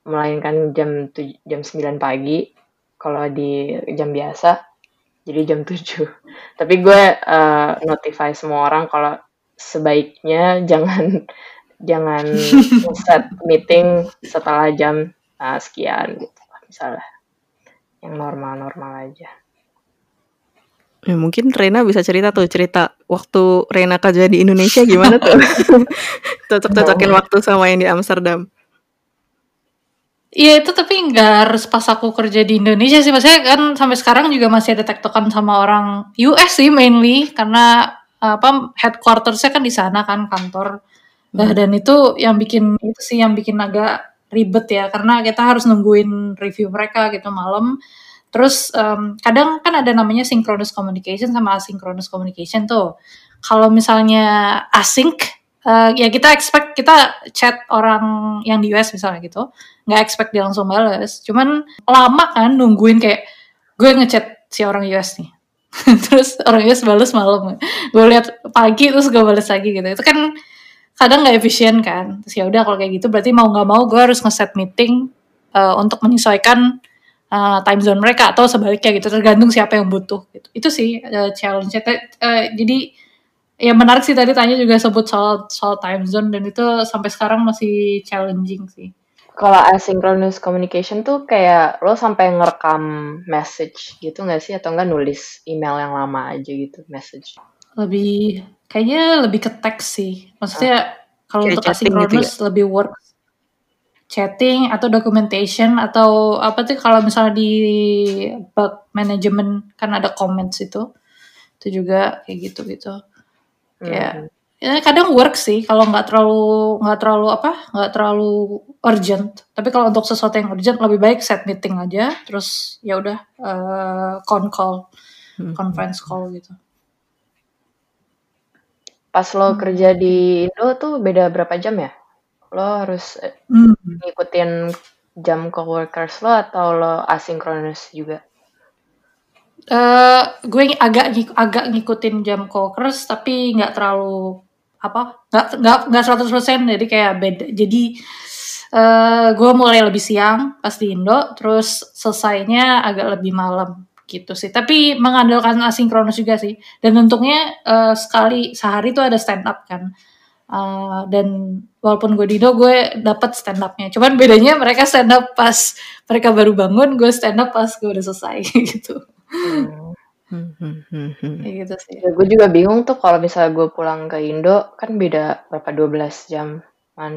Melainkan jam 9 pagi kalau di jam biasa. Jadi jam 7. Tapi gue notify semua orang kalau sebaiknya jangan set meeting setelah jam sekian gitu. Misalnya yang normal-normal aja. Ya, mungkin Reina bisa cerita waktu Reina kerja di Indonesia gimana tuh? Cocok-cocokin waktu sama yang di Amsterdam. Iya, itu tapi nggak harus pas aku kerja di Indonesia sih. Maksudnya kan sampai sekarang juga masih ada tektokan sama orang US sih mainly. Karena headquarters-nya kan di sana kan kantor. Dan itu yang bikin agak ribet ya. Karena kita harus nungguin review mereka gitu malam. Terus kadang kan ada namanya synchronous communication sama asynchronous communication tuh. Kalau misalnya async, ya kita expect, kita chat orang yang di US misalnya gitu. Nggak expect dia langsung balas. Cuman lama kan nungguin, kayak gue ngechat si orang US nih. Terus orang US balas malam. Gue lihat pagi terus gue balas lagi gitu. Itu kan kadang nggak efisien kan. Terus yaudah kalau kayak gitu berarti mau nggak mau gue harus nge-set meeting untuk menyesuaikan time zone mereka atau sebaliknya gitu, tergantung siapa yang butuh gitu. Itu sih challenge-nya. Jadi ya menarik sih, tadi Tanya juga sebut soal time zone, dan itu sampai sekarang masih challenging sih. Kalau asynchronous communication tuh kayak lo sampai ngerekam message gitu nggak sih, atau nggak nulis email yang lama aja gitu message? Lebih kayaknya lebih ke teks sih. Maksudnya kalau untuk asynchronous gitu ya? Lebih work chatting atau documentation atau apa tuh, kalau misalnya di bug management kan ada comments itu juga kayak gitu. Ya kadang work sih kalau nggak terlalu urgent. Tapi kalau untuk sesuatu yang urgent lebih baik set meeting aja, terus ya udah conference call gitu. Pas lo kerja di Indo tuh beda berapa jam ya? Lo harus ngikutin jam coworkers lo atau lo asynchronous juga? Gue agak ngikutin jam coworkers, tapi nggak terlalu nggak 100%. Jadi kayak beda. Jadi gue mulai lebih siang pas di Indo, terus selesainya agak lebih malam gitu sih. Tapi mengandalkan asynchronous juga sih. Dan untungnya sekali sehari tuh ada stand up kan. Dan walaupun gue di Indo, gue dapet stand up-nya. Cuman bedanya mereka stand up pas mereka baru bangun, gue stand up pas gue udah selesai gitu. Ya, gitu sih. Ya, gue juga bingung tuh kalau misalnya gue pulang ke Indo, kan beda berapa 12 jaman.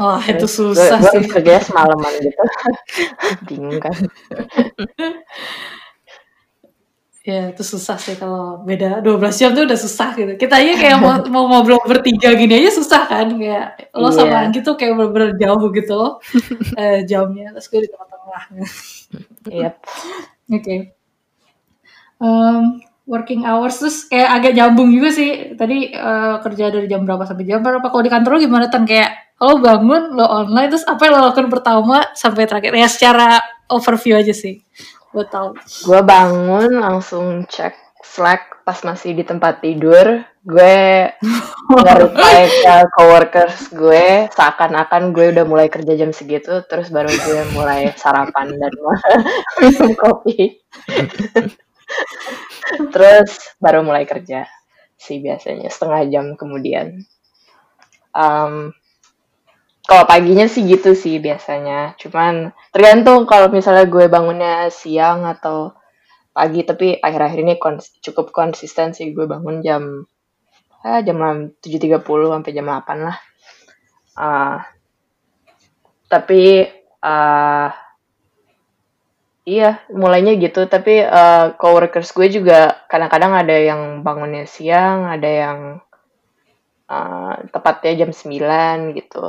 Oh, itu susah sih. Gue kerjanya semalaman gitu. Bingung kan. Ya itu susah sih kalau beda 12 jam tuh udah susah gitu. Kita aja kayak mau ngobrol bertiga gini aja susah kan, kayak lo sama Anggi tuh kayak bener-bener jauh gitu jamnya. Terus gue di tengah-tengah. Yep. Oke. Working hours terus kayak agak nyambung juga sih. Tadi kerja dari jam berapa sampai jam berapa? Kalau di kantor lo gimana Tan? Kayak lo bangun, lo online, terus apa yang lo lakukan pertama sampai terakhir? Ya secara overview aja sih. Gue bangun langsung cek Slack pas masih di tempat tidur. Gue nge-reply ke coworkers gue seakan-akan gue udah mulai kerja jam segitu. Terus baru gue mulai sarapan dan minum kopi. Terus baru mulai kerja sih biasanya setengah jam kemudian. Kalau paginya sih gitu sih biasanya. Cuman tergantung kalau misalnya gue bangunnya siang atau pagi. Tapi akhir-akhir ini cukup konsisten sih. Gue bangun jam 7.30 sampai jam 8 lah. Iya mulainya gitu. Tapi coworkers gue juga kadang-kadang ada yang bangunnya siang. Ada yang tepatnya jam 9 gitu.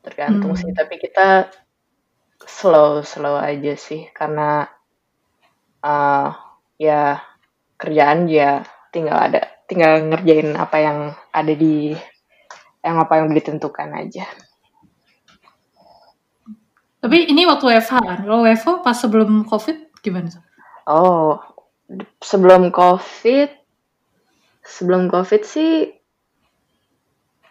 Tergantung sih, tapi kita slow aja sih, karena ya kerjaan dia tinggal ngerjain apa yang ada di apa yang ditentukan aja. Tapi ini waktu WFH kan, kalau WFH pas sebelum COVID gimana? Oh, sebelum COVID sih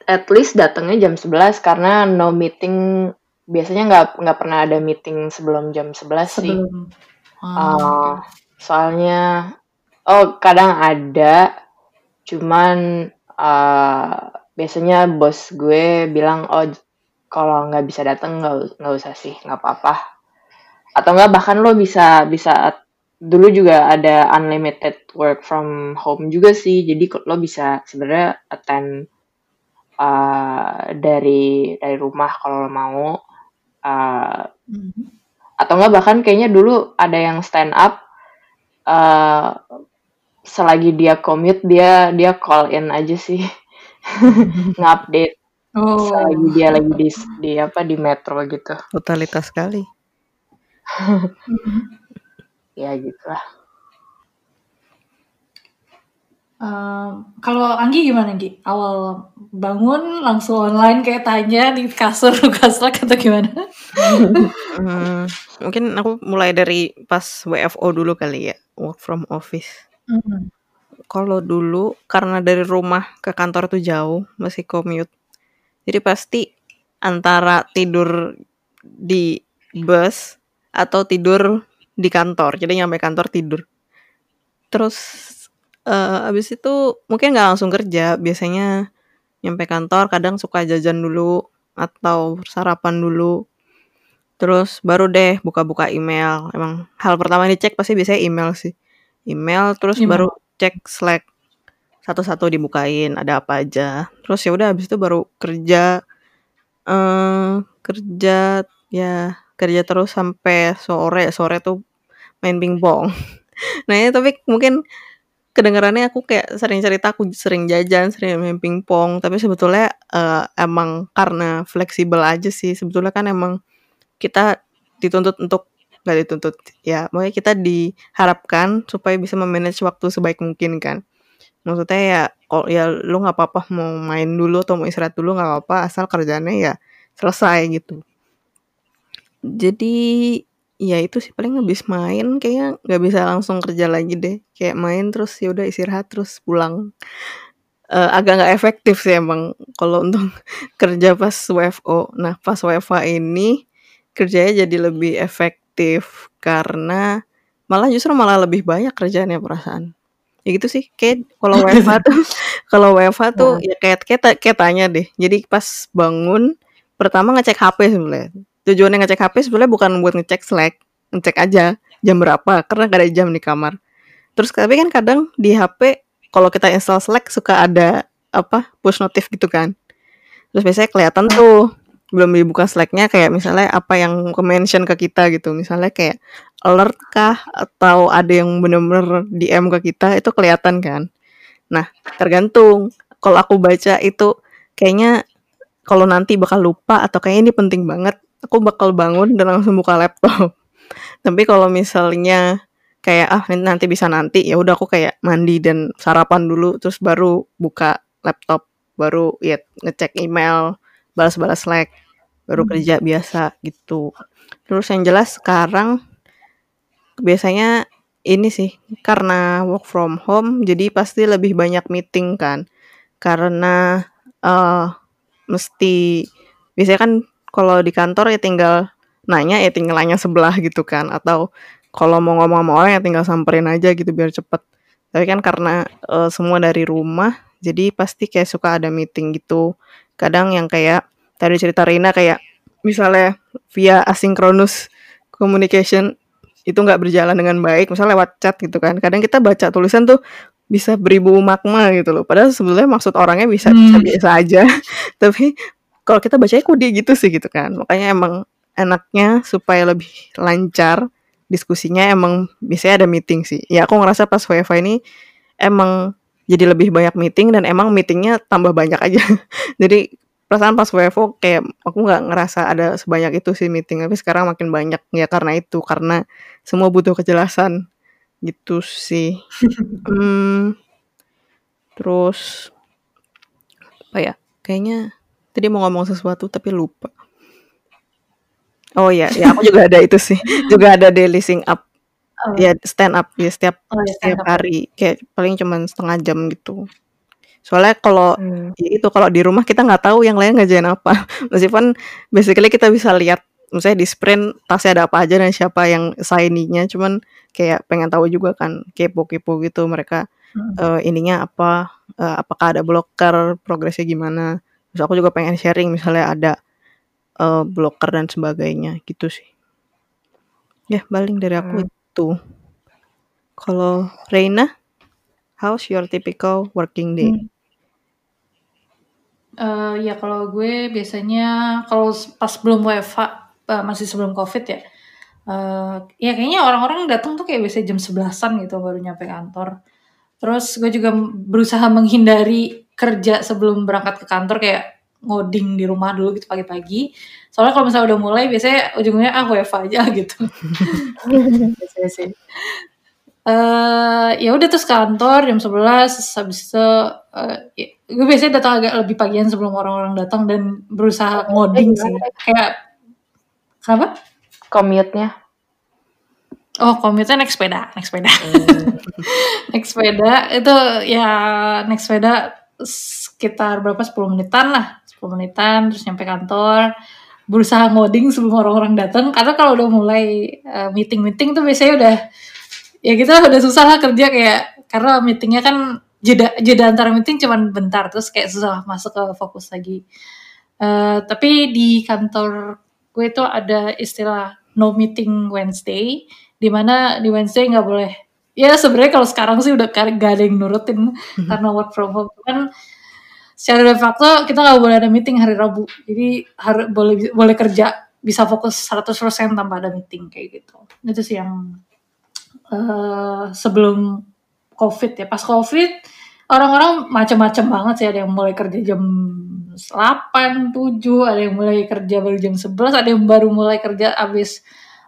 at least datangnya jam 11 karena no meeting, biasanya nggak pernah ada meeting sebelum jam 11 sih. Soalnya kadang ada, cuman biasanya bos gue bilang kalau nggak bisa datang nggak usah sih, nggak apa-apa. Atau nggak bahkan lo bisa dulu juga ada unlimited work from home juga sih, jadi lo bisa sebenarnya attend dari rumah kalau lo mau. Atau nggak bahkan kayaknya dulu ada yang stand up selagi dia commute dia call in aja sih. Nge-update selagi dia lagi di metro gitu. Totalitas sekali. Ya gitulah. Kalau Anggi gimana, Anggi? Awal bangun langsung online kayak Tanya di kasur Slack atau gimana? Mungkin aku mulai dari pas WFO dulu kali ya, work from office. Kalau dulu karena dari rumah ke kantor tuh jauh, masih commute, jadi pasti antara tidur di bus atau tidur di kantor. Jadi nyampe kantor tidur. Terus abis itu mungkin nggak langsung kerja, biasanya nyampe kantor kadang suka jajan dulu atau sarapan dulu. Terus baru deh buka-buka email. Emang hal pertama yang dicek pasti biasanya email sih. Email, terus baru cek Slack. Satu-satu dibukain, ada apa aja. Terus ya udah habis itu baru kerja. Kerja terus sampai sore. Sore tuh main pingpong. Nah, ini tapi mungkin kedengarannya aku kayak sering cerita aku sering jajan, sering main pingpong, tapi sebetulnya emang karena fleksibel aja sih. Sebetulnya kan emang kita makanya kita diharapkan supaya bisa memanage waktu sebaik mungkin kan. Maksudnya ya, kalau ya lu nggak apa-apa mau main dulu atau mau istirahat dulu nggak apa-apa, asal kerjaannya ya selesai gitu. Jadi ya itu sih, paling habis main kayaknya nggak bisa langsung kerja lagi deh, kayak main terus ya udah istirahat terus pulang. Agak nggak efektif sih emang kalau untuk kerja pas WFO. Nah pas WFA ini kerjanya jadi lebih efektif karena justru lebih banyak kerjaannya perasaan. Ya gitu sih, kayak kalau WFA tuh ya kayak Tanya deh. Jadi pas bangun pertama ngecek HP sebenarnya. Tujuannya ngecek HP sebenarnya bukan buat ngecek Slack, ngecek aja jam berapa karena gak ada jam di kamar. Terus tapi kan kadang di HP kalau kita install Slack suka ada push notif gitu kan. Terus biasanya kelihatan tuh belum dibuka Slack-nya kayak misalnya apa yang mention ke kita gitu. Misalnya kayak alert kah atau ada yang benar-benar DM ke kita, itu kelihatan kan. Nah, tergantung. Kalau aku baca itu kayaknya kalau nanti bakal lupa atau kayaknya ini penting banget, aku bakal bangun dan langsung buka laptop. Tapi kalau misalnya kayak nanti bisa nanti, ya udah aku kayak mandi dan sarapan dulu terus baru buka laptop, baru ya ngecek email, balas-balas Slack, baru kerja biasa gitu. Terus yang jelas sekarang biasanya ini sih karena work from home jadi pasti lebih banyak meeting kan, karena mesti biasanya kan kalau di kantor ya tinggal nanya sebelah gitu kan, atau kalau mau ngomong sama orang ya tinggal samperin aja gitu biar cepet. Tapi kan karena semua dari rumah jadi pasti kayak suka ada meeting gitu. Kadang yang kayak tadi cerita Reina kayak misalnya via asynchronous communication itu nggak berjalan dengan baik, misalnya lewat chat gitu kan. Kadang kita baca tulisan tuh bisa beribu makna gitu loh. Padahal sebenarnya maksud orangnya bisa biasa aja. Tapi kalau kita bacanya kok dia gitu sih gitu kan. Makanya emang enaknya supaya lebih lancar diskusinya emang biasanya ada meeting sih. Ya aku ngerasa pas WFA ini emang jadi lebih banyak meeting dan emang meetingnya tambah banyak aja. Jadi perasaan pas WFO kayak aku nggak ngerasa ada sebanyak itu sih meeting, tapi sekarang makin banyak ya karena itu, karena semua butuh kejelasan gitu sih. Terus apa ya? Kayaknya tadi mau ngomong sesuatu tapi lupa. Oh iya, ya aku juga ada itu sih, juga ada daily sync up. Ya stand up ya setiap hari kayak paling cuma setengah jam gitu. Soalnya kalau ya itu kalau di rumah kita nggak tahu yang lain ngajain apa. Meskipun basically kita bisa lihat misalnya di sprint tasnya ada apa aja dan siapa yang sign-nya, cuman kayak pengen tahu juga kan, kepo-kepo gitu mereka ininya apa, apakah ada blocker, progresnya gimana. Terus aku juga pengen sharing misalnya ada blocker dan sebagainya gitu sih. Ya, paling dari aku itu. Kalau Reina, how's your typical working day? Ya kalau gue biasanya kalau pas belum WFA, masih sebelum COVID ya. Ya kayaknya orang-orang datang tuh kayak biasanya jam 11-an gitu baru nyampe kantor. Terus gue juga berusaha menghindari kerja sebelum berangkat ke kantor, kayak ngoding di rumah dulu gitu pagi-pagi. Soalnya kalau misalnya udah mulai biasanya ujungnya WFA aja gitu. Biasanya sih. Ya udah terus kantor jam 11, habis itu ya, gue biasanya datang agak lebih pagian sebelum orang-orang datang dan berusaha ngoding sih. Kayak kenapa? Commute-nya. Oh, commute-nya naik sepeda. Naik sepeda itu ya sekitar berapa 10 menitan terus nyampe kantor, berusaha ngoding sebelum orang-orang datang, karena kalau udah mulai meeting tuh biasanya udah ya kita udah susah lah kerja, kayak karena meetingnya kan jeda antara meeting cuman bentar, terus kayak susah masuk ke fokus lagi. Tapi di kantor gue tuh ada istilah no meeting Wednesday, dimana di Wednesday nggak boleh. Ya sebenarnya kalau sekarang sih udah gak ada yang nurutin karena work from home. Kan secara de facto kita gak boleh ada meeting hari Rabu. Jadi boleh kerja, bisa fokus 100% tanpa ada meeting kayak gitu. Itu sih yang sebelum COVID ya. Pas COVID orang-orang macam-macam banget sih. Ada yang mulai kerja jam 8, 7, ada yang mulai kerja baru jam 11, ada yang baru mulai kerja abis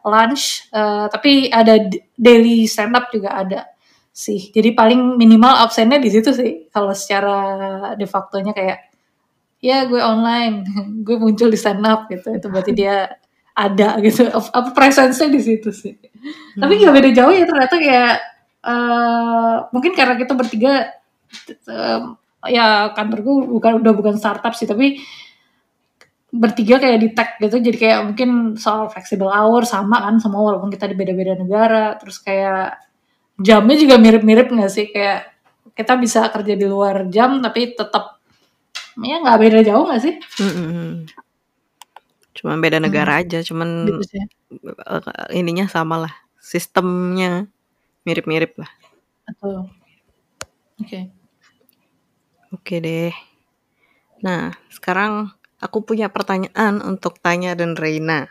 lunch, tapi ada daily stand up juga ada sih. Jadi paling minimal absennya di situ sih. Kalau secara de facto-nya kayak ya gue online, gue muncul di stand up gitu. Itu berarti dia ada gitu. Apa presence-nya di situ sih. Tapi enggak beda jauh ya ternyata kayak mungkin karena kita bertiga ya kantor gue bukan startup sih, tapi bertiga kayak di tech gitu, jadi kayak mungkin soal flexible hour sama kan semua, walaupun kita di beda-beda negara. Terus kayak jamnya juga mirip-mirip nggak sih, kayak kita bisa kerja di luar jam tapi tetap ya nggak beda jauh nggak sih. Cuman beda negara aja, cuman gitu sih. Ininya sama lah, sistemnya mirip-mirip lah. Oke deh. Nah sekarang aku punya pertanyaan untuk Tanya dan Reina.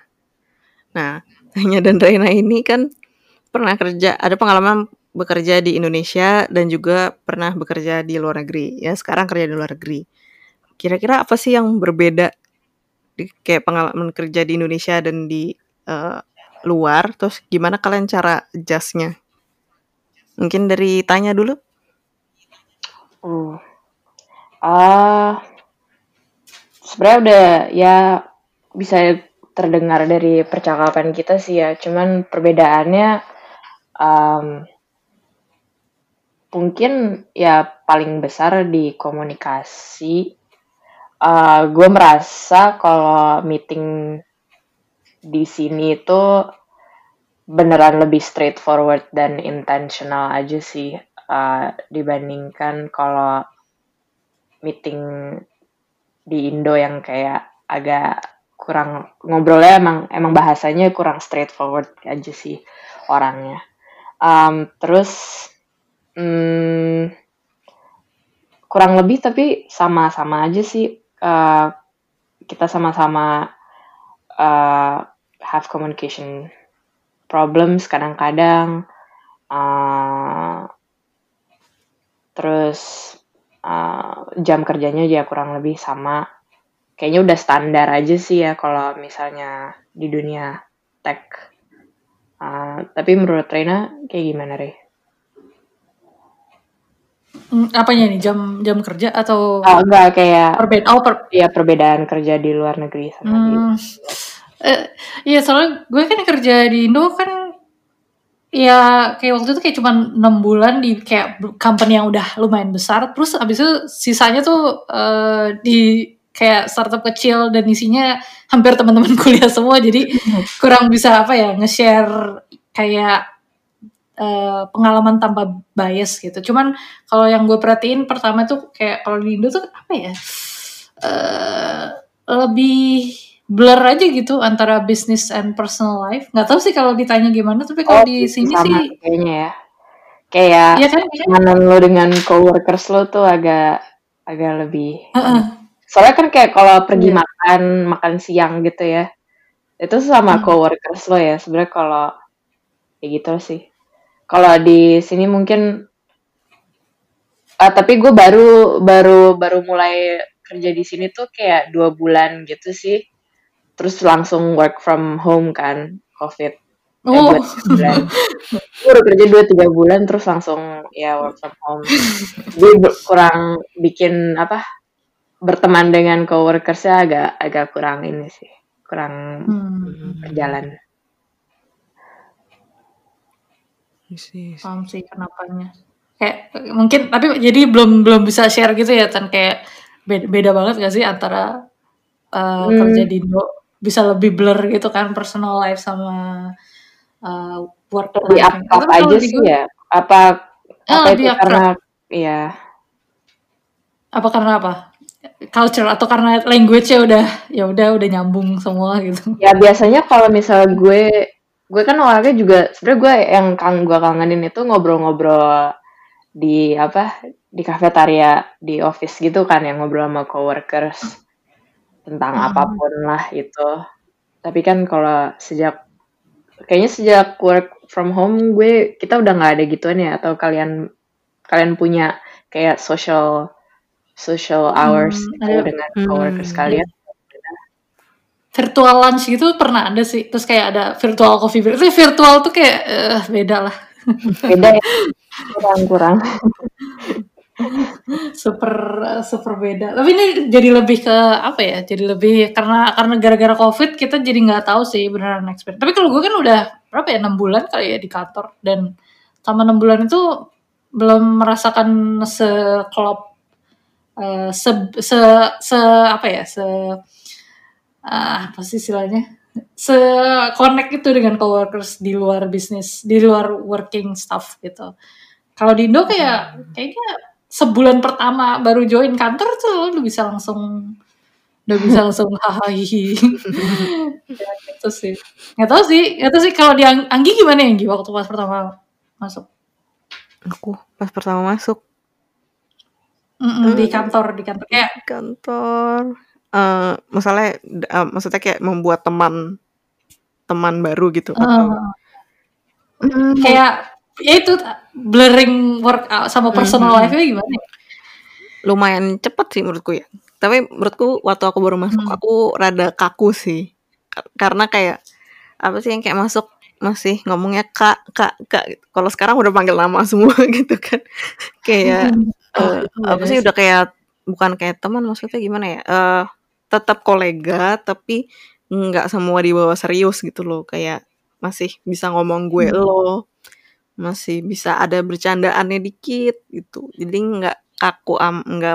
Nah, Tanya dan Reina ini kan pernah kerja, ada pengalaman bekerja di Indonesia dan juga pernah bekerja di luar negeri. Ya, sekarang kerja di luar negeri. Kira-kira apa sih yang berbeda di, kayak pengalaman kerja di Indonesia dan di luar? Terus gimana kalian cara adjust-nya? Mungkin dari Tanya dulu. Sebenarnya udah ya bisa terdengar dari percakapan kita sih ya, cuman perbedaannya mungkin ya paling besar di komunikasi. Gue merasa kalau meeting di sini itu beneran lebih straightforward dan intentional aja sih, dibandingkan kalau meeting di Indo yang kayak agak kurang ngobrolnya, emang bahasanya kurang straightforward aja sih orangnya. Kurang lebih tapi sama-sama aja sih, kita sama-sama have communication problems kadang-kadang, terus jam kerjanya ya kurang lebih sama. Kayaknya udah standar aja sih ya kalau misalnya di dunia tech. Tapi menurut Reina kayak gimana, Rey? Apanya nih, jam kerja atau enggak, kayak perbedaan kerja di luar negeri sama di. Iya, soalnya gue kan kerja di Indo kan ya kayak waktu itu kayak cuma 6 bulan di kayak company yang udah lumayan besar, terus abis itu sisanya tuh di kayak startup kecil dan isinya hampir teman-teman kuliah semua, jadi kurang bisa apa ya nge-share kayak pengalaman tanpa bias gitu. Cuman kalau yang gue perhatiin pertama tuh kayak kalau di Indo tuh apa ya lebih blur aja gitu antara business and personal life. Nggak tahu sih kalau ditanya gimana, tapi kalau di sini sih kayaknya ya kayak ya kan, ya. Lo dengan coworkers lo tuh agak lebih soalnya kan kayak kalau pergi makan siang gitu ya itu sama coworkers lo ya sebenarnya kalau kayak gitu sih. Kalau di sini mungkin tapi gue baru mulai kerja di sini tuh kayak 2 bulan gitu sih. Terus langsung work from home kan, COVID. Baru kerja 2-3 bulan, terus langsung ya work from home. Gue kurang bikin berteman dengan coworkersnya agak kurang ini sih, kurang berjalan. Paham sih kenapanya. Kayak mungkin tapi jadi belum bisa share gitu ya, Tan, kayak beda banget gak sih antara kerja di Indo? Bisa lebih blur gitu kan personal life sama work life. Akrab aja sih ya. Apa itu karena ya. Apa karena apa? Culture atau karena language-nya udah nyambung semua gitu. Ya biasanya kalau misalnya gue kan orangnya juga sebenarnya gue yang gue kangenin itu ngobrol-ngobrol di di kafetaria di office gitu kan, yang ngobrol sama coworkers. Tentang apapun lah gitu. Tapi kan kalau sejak work from home kita udah nggak ada gituan ya. Atau kalian punya kayak social hours gitu dengan coworkers kalian. Virtual lunch gitu pernah ada sih. Terus kayak ada virtual coffee break. Tapi virtual tuh kayak beda lah. Beda ya. Kurang. super beda. Tapi ini jadi lebih ke apa ya? Jadi lebih karena gara-gara COVID kita jadi nggak tahu sih beneran experience. Tapi kalau gue kan udah berapa ya 6 bulan kali ya di kantor, dan sama 6 bulan itu belum merasakan sekelop se-connect itu dengan coworkers di luar bisnis, di luar working staff gitu. Kalau di Indo kayaknya sebulan pertama baru join kantor tuh udah bisa langsung hahaha ya, gitu sih. Nggak tahu sih kalau di Anggi gimana ya, Anggi, waktu pas pertama masuk? Aku pas pertama masuk di kantor kayak kantor misalnya maksudnya kayak membuat teman baru gitu kayak ya itu blurring work sama personal life-nya gimana? Lumayan cepet sih menurutku ya. Tapi menurutku waktu aku baru masuk aku rada kaku sih. Karena kayak yang kayak masuk masih ngomongnya kak. Gitu. Kalau sekarang udah panggil nama semua gitu kan. Kayak udah kayak bukan kayak teman, maksudnya gimana ya? Tetap kolega tapi nggak semua dibawa serius gitu loh. Kayak masih bisa ngomong gue lo. Masih bisa ada bercandaannya dikit gitu, jadi nggak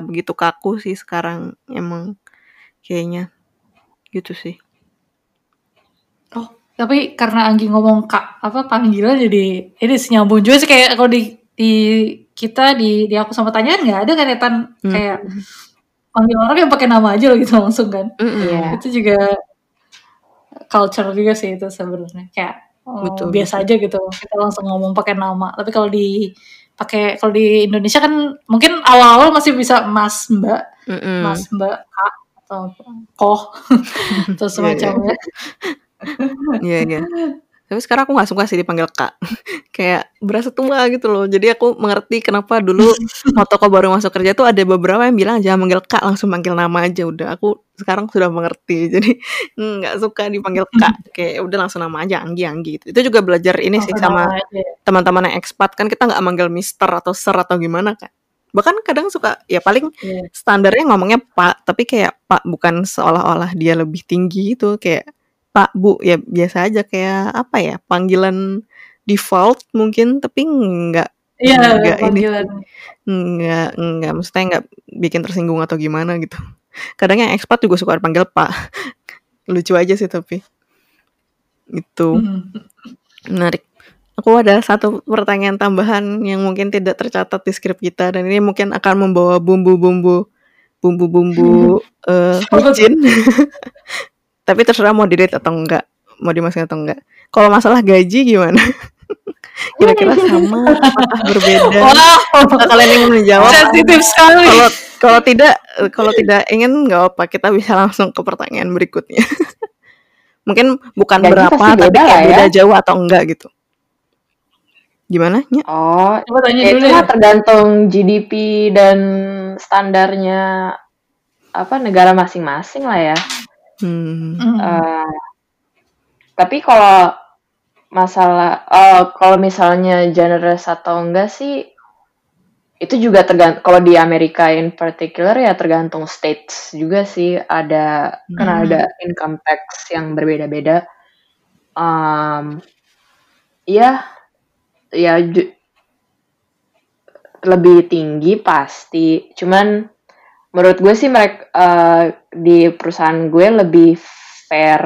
begitu kaku sih sekarang, emang kayaknya gitu sih. Tapi karena Anggi ngomong kak panggilan jadi ini nyambung juga sih, kayak kalau di kita di aku sama Tanya nggak ada kan Tan kayak panggil orang yang pakai nama aja loh gitu langsung kan. Itu juga culture juga sih itu sebenarnya, kayak betul, biasa aja gitu kita langsung ngomong pakai nama. Tapi kalau di Indonesia kan mungkin awal-awal masih bisa mas mbak, mas mbak kak atau koh atau semacamnya. Iya. Tapi sekarang aku nggak suka sih dipanggil kak, kayak berasa tua gitu loh. Jadi aku mengerti kenapa dulu waktu aku baru masuk kerja tuh ada beberapa yang bilang jangan manggil kak, langsung manggil nama aja udah. Aku sekarang sudah mengerti, jadi nggak suka dipanggil kak, kayak udah langsung nama aja Anggi gitu. Itu juga belajar ini sih sama teman-teman yang ekspat kan, kita nggak manggil mister atau sir atau gimana kan. Bahkan kadang suka ya paling standarnya ngomongnya pak, tapi kayak pak bukan seolah-olah dia lebih tinggi itu, kayak Pak Bu ya biasa aja, kayak panggilan default mungkin, tapi nggak nggak maksudnya nggak bikin tersinggung atau gimana gitu. Kadang yang ekspat juga suka panggil Pak, lucu aja sih tapi itu menarik. Aku ada satu pertanyaan tambahan yang mungkin tidak tercatat di skrip kita dan ini mungkin akan membawa bumbu-bumbu micin. Tapi terserah mau di-rate atau enggak, mau dimasukin atau enggak. Kalau masalah gaji gimana? Kira-kira sama atau berbeda? Kalian yang menjawab. Sensitif sekali. Kalau tidak ingin nggak apa, kita bisa langsung ke pertanyaan berikutnya. Mungkin bukan gaji berapa tapi ya, beda jauh atau enggak gitu. Gimana? Oh, itu ya tergantung GDP dan standarnya apa negara masing-masing lah ya. Tapi kalau masalah kalau misalnya generous atau enggak sih itu juga tergantung. Kalau di Amerika in particular ya tergantung states juga sih, ada kan ada income tax yang berbeda-beda. Lebih tinggi pasti. Cuman menurut gue sih mereka di perusahaan gue lebih fair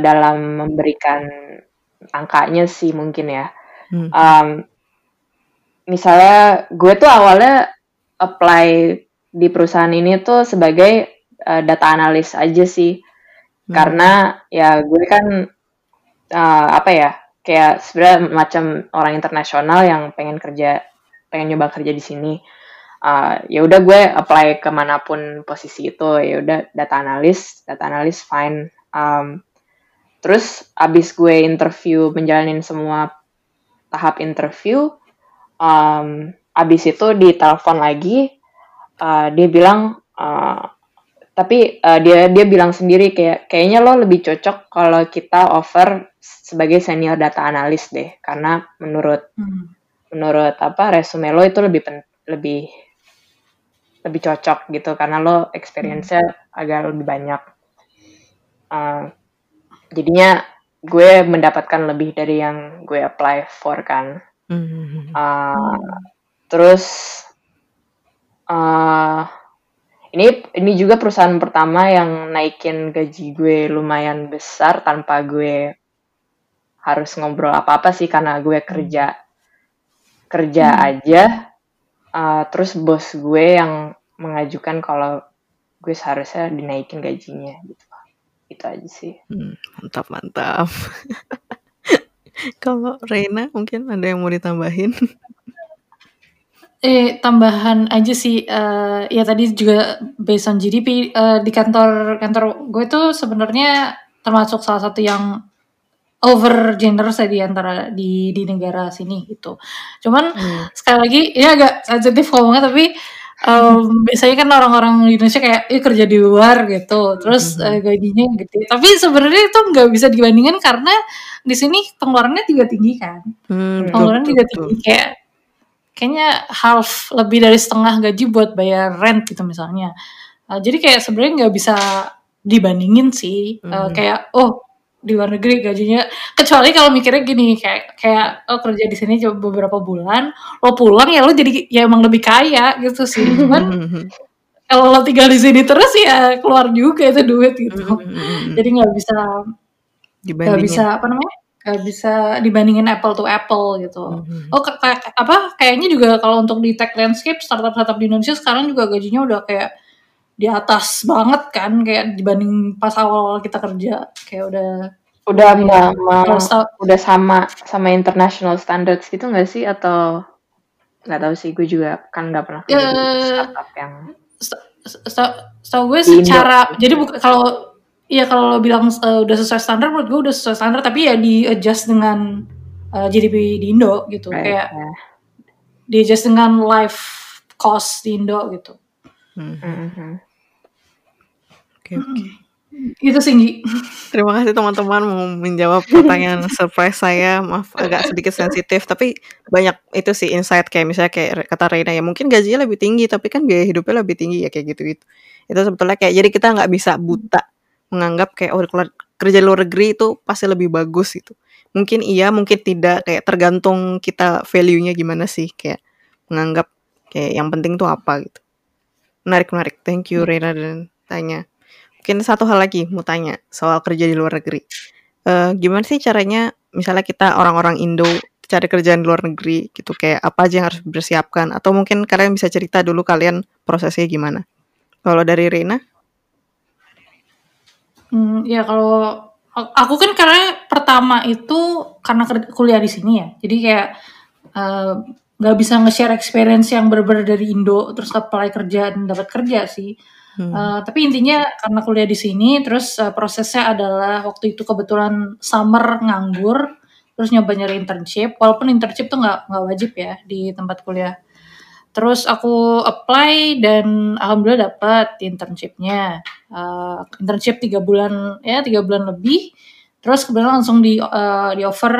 dalam memberikan angkanya sih mungkin ya. Misalnya gue tuh awalnya apply di perusahaan ini tuh sebagai data analis aja sih, karena ya gue kan kayak sebenarnya macam orang internasional yang pengen nyoba kerja di sini. Ya udah gue apply kemanapun posisi itu, ya udah data analis fine. Terus abis gue interview, menjalanin semua tahap interview, abis itu ditelepon lagi, dia bilang, dia bilang sendiri kayaknya lo lebih cocok kalau kita offer sebagai senior data analis deh, karena menurut resume lo itu lebih cocok gitu, karena lo experience-nya agak lebih banyak. Jadinya gue mendapatkan lebih dari yang gue apply for kan. Ini juga perusahaan pertama yang naikin gaji gue lumayan besar tanpa gue harus ngobrol apa-apa sih, karena gue kerja aja. Terus bos gue yang mengajukan kalau gue seharusnya dinaikin gajinya gitu. Itu aja sih. Mantap. Kalau Reina mungkin ada yang mau ditambahin? Tambahan aja sih, ya tadi juga based on GDP, di kantor gue tuh sebenarnya termasuk salah satu yang over generous ya di antara di negara sini gitu. Cuman sekali lagi ini agak sensitif ngomongnya, tapi biasanya kan orang-orang Indonesia kayak kerja di luar gitu, terus gajinya gede. Tapi sebenarnya itu nggak bisa dibandingkan karena di sini pengeluarannya juga tinggi kan, pengeluaran juga tinggi kayak. Kayaknya half, lebih dari setengah gaji buat bayar rent gitu misalnya. Jadi kayak sebenarnya nggak bisa dibandingin sih. Kayak di luar negeri gajinya, kecuali kalau mikirnya gini kayak kerja di sini coba beberapa bulan, lo pulang ya lo jadi ya emang lebih kaya gitu sih. Cuman kalau lo tinggal di sini terus ya keluar juga itu duit gitu. Jadi nggak bisa dibandingin apple to apple gitu. Kayaknya juga kalau untuk di tech landscape startup di Indonesia sekarang juga gajinya udah kayak di atas banget kan, kayak dibanding pas awal kita kerja kayak udah sama international standards gitu nggak sih, atau nggak tahu sih, gue juga kan nggak pernah kerja di startup yang gue secara Indo. Jadi kalau lo bilang udah sesuai standar, menurut gue udah sesuai standar, tapi ya di-adjust dengan GDP di Indo gitu. Right. Kayak di-adjust dengan life cost di Indo gitu. Okay. Itu singgi. Terima kasih teman-teman mau menjawab pertanyaan surprise saya. Maaf agak sedikit sensitif, tapi banyak itu sih insight, kayak misalnya kayak kata Reina ya mungkin gajinya lebih tinggi, tapi kan biaya hidupnya lebih tinggi ya kayak gitu-gitu. Itu sebetulnya kayak jadi kita nggak bisa buta menganggap kayak kerja luar negeri itu pasti lebih bagus gitu. mungkin iya, mungkin tidak, kayak tergantung kita value-nya gimana sih, kayak menganggap kayak yang penting tuh apa gitu. Menarik. Thank you Reina dan Tanya. Mungkin satu hal lagi mau tanya soal kerja di luar negeri. Gimana sih caranya misalnya kita orang-orang Indo cari kerjaan di luar negeri gitu, kayak apa aja yang harus dipersiapkan, atau mungkin kalian bisa cerita dulu kalian prosesnya gimana. Kalau dari Reina? Ya kalau aku kan karena pertama itu karena kuliah di sini ya, jadi kayak gak bisa nge-share experience yang bener-bener dari Indo terus apply kerja dan dapat kerja sih. Tapi intinya karena kuliah di sini, terus prosesnya adalah waktu itu kebetulan summer nganggur, terus nyoba nyari internship, walaupun internship tuh gak wajib ya di tempat kuliah. Terus aku apply dan alhamdulillah dapat internshipnya. Internship 3 bulan, ya 3 bulan lebih. Terus kemudian langsung di offer